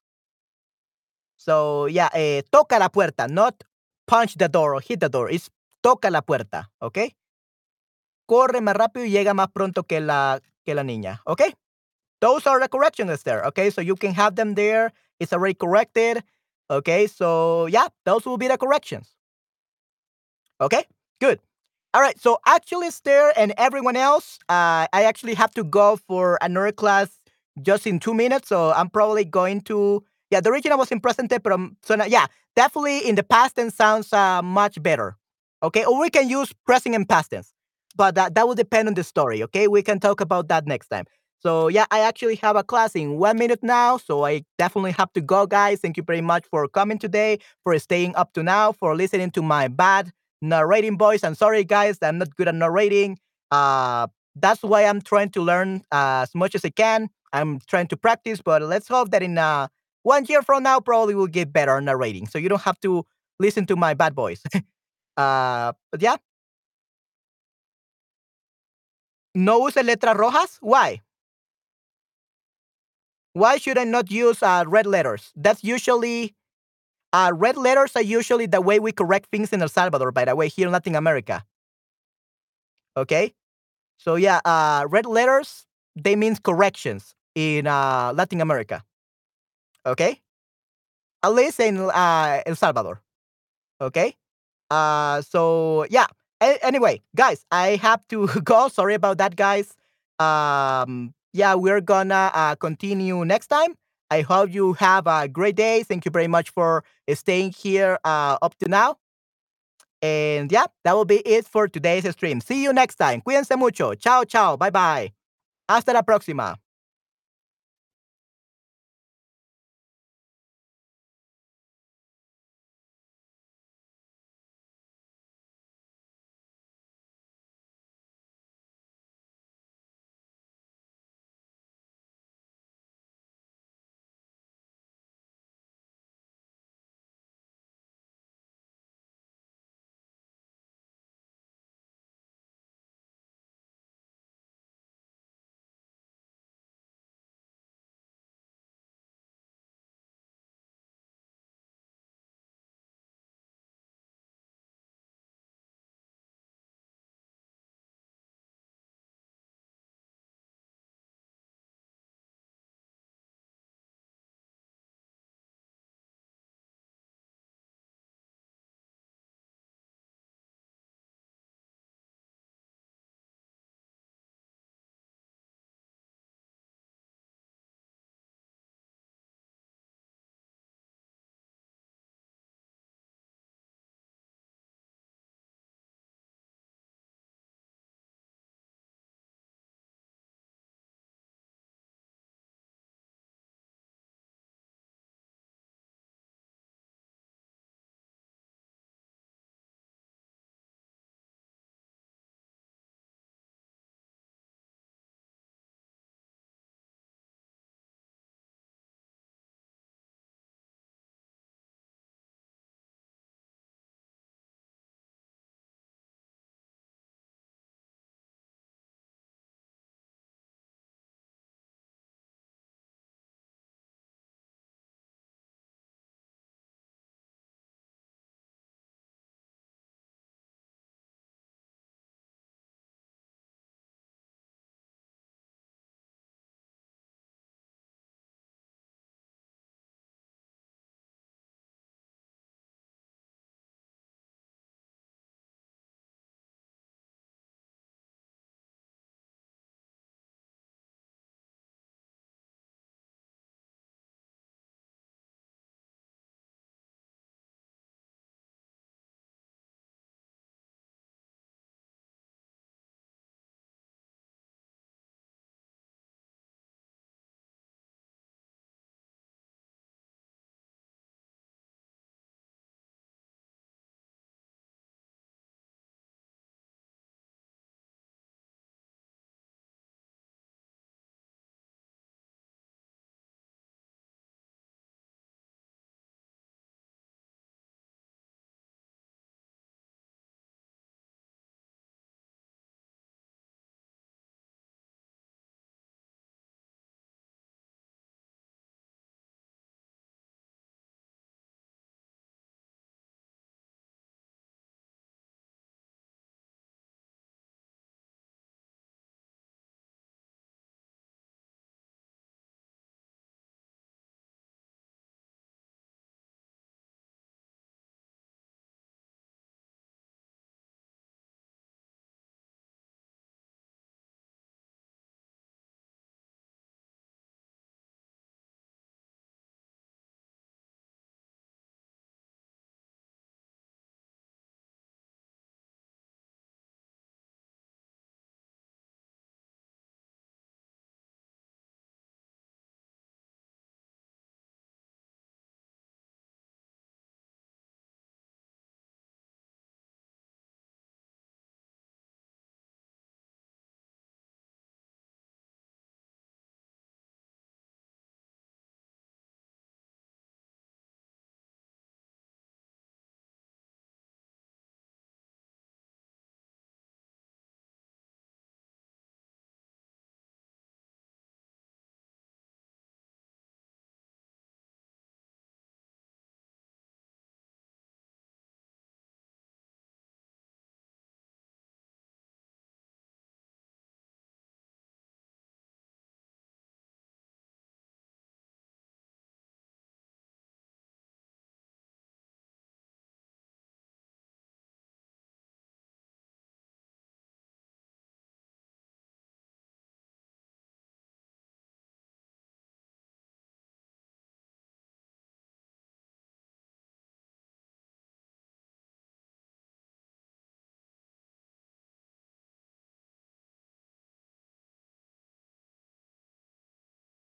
So yeah, toca la puerta, not punch the door or hit the door. It's toca la puerta, ¿ok? Corre más rápido y llega más pronto que la niña, ¿ok? Those are the corrections there, okay? So you can have them there. It's already corrected, okay? So yeah, those will be the corrections. Okay, good. All right, so actually, Esther and everyone else, I actually have to go for another class just in 2 minutes, so I'm probably going to... Yeah, the original was in present tense, but so now, yeah, definitely in the past tense sounds much better, okay? Or we can use present and past tense, but that will depend on the story, okay? We can talk about that next time. So yeah, I actually have a class in 1 minute now, so I definitely have to go, guys. Thank you very much for coming today, for staying up to now, for listening to my bad narrating voice. I'm sorry, guys, I'm not good at narrating. That's why I'm trying to learn as much as I can. I'm trying to practice, but let's hope that in 1 year from now, probably we'll get better at narrating, so you don't have to listen to my bad voice. But yeah. No use letras rojas? Why? Why should I not use red letters? That's usually, red letters are usually the way we correct things in El Salvador, by the way, here in Latin America. Okay? So yeah, red letters, they mean corrections in Latin America. Okay? At least in El Salvador. Okay? So yeah. Anyway, guys, I have to go. Sorry about that, guys. Yeah, we're gonna continue next time. I hope you have a great day. Thank you very much for staying here up to now. And yeah, that will be it for today's stream. See you next time. Cuídense mucho. Chao, chao. Bye, bye. Hasta la próxima.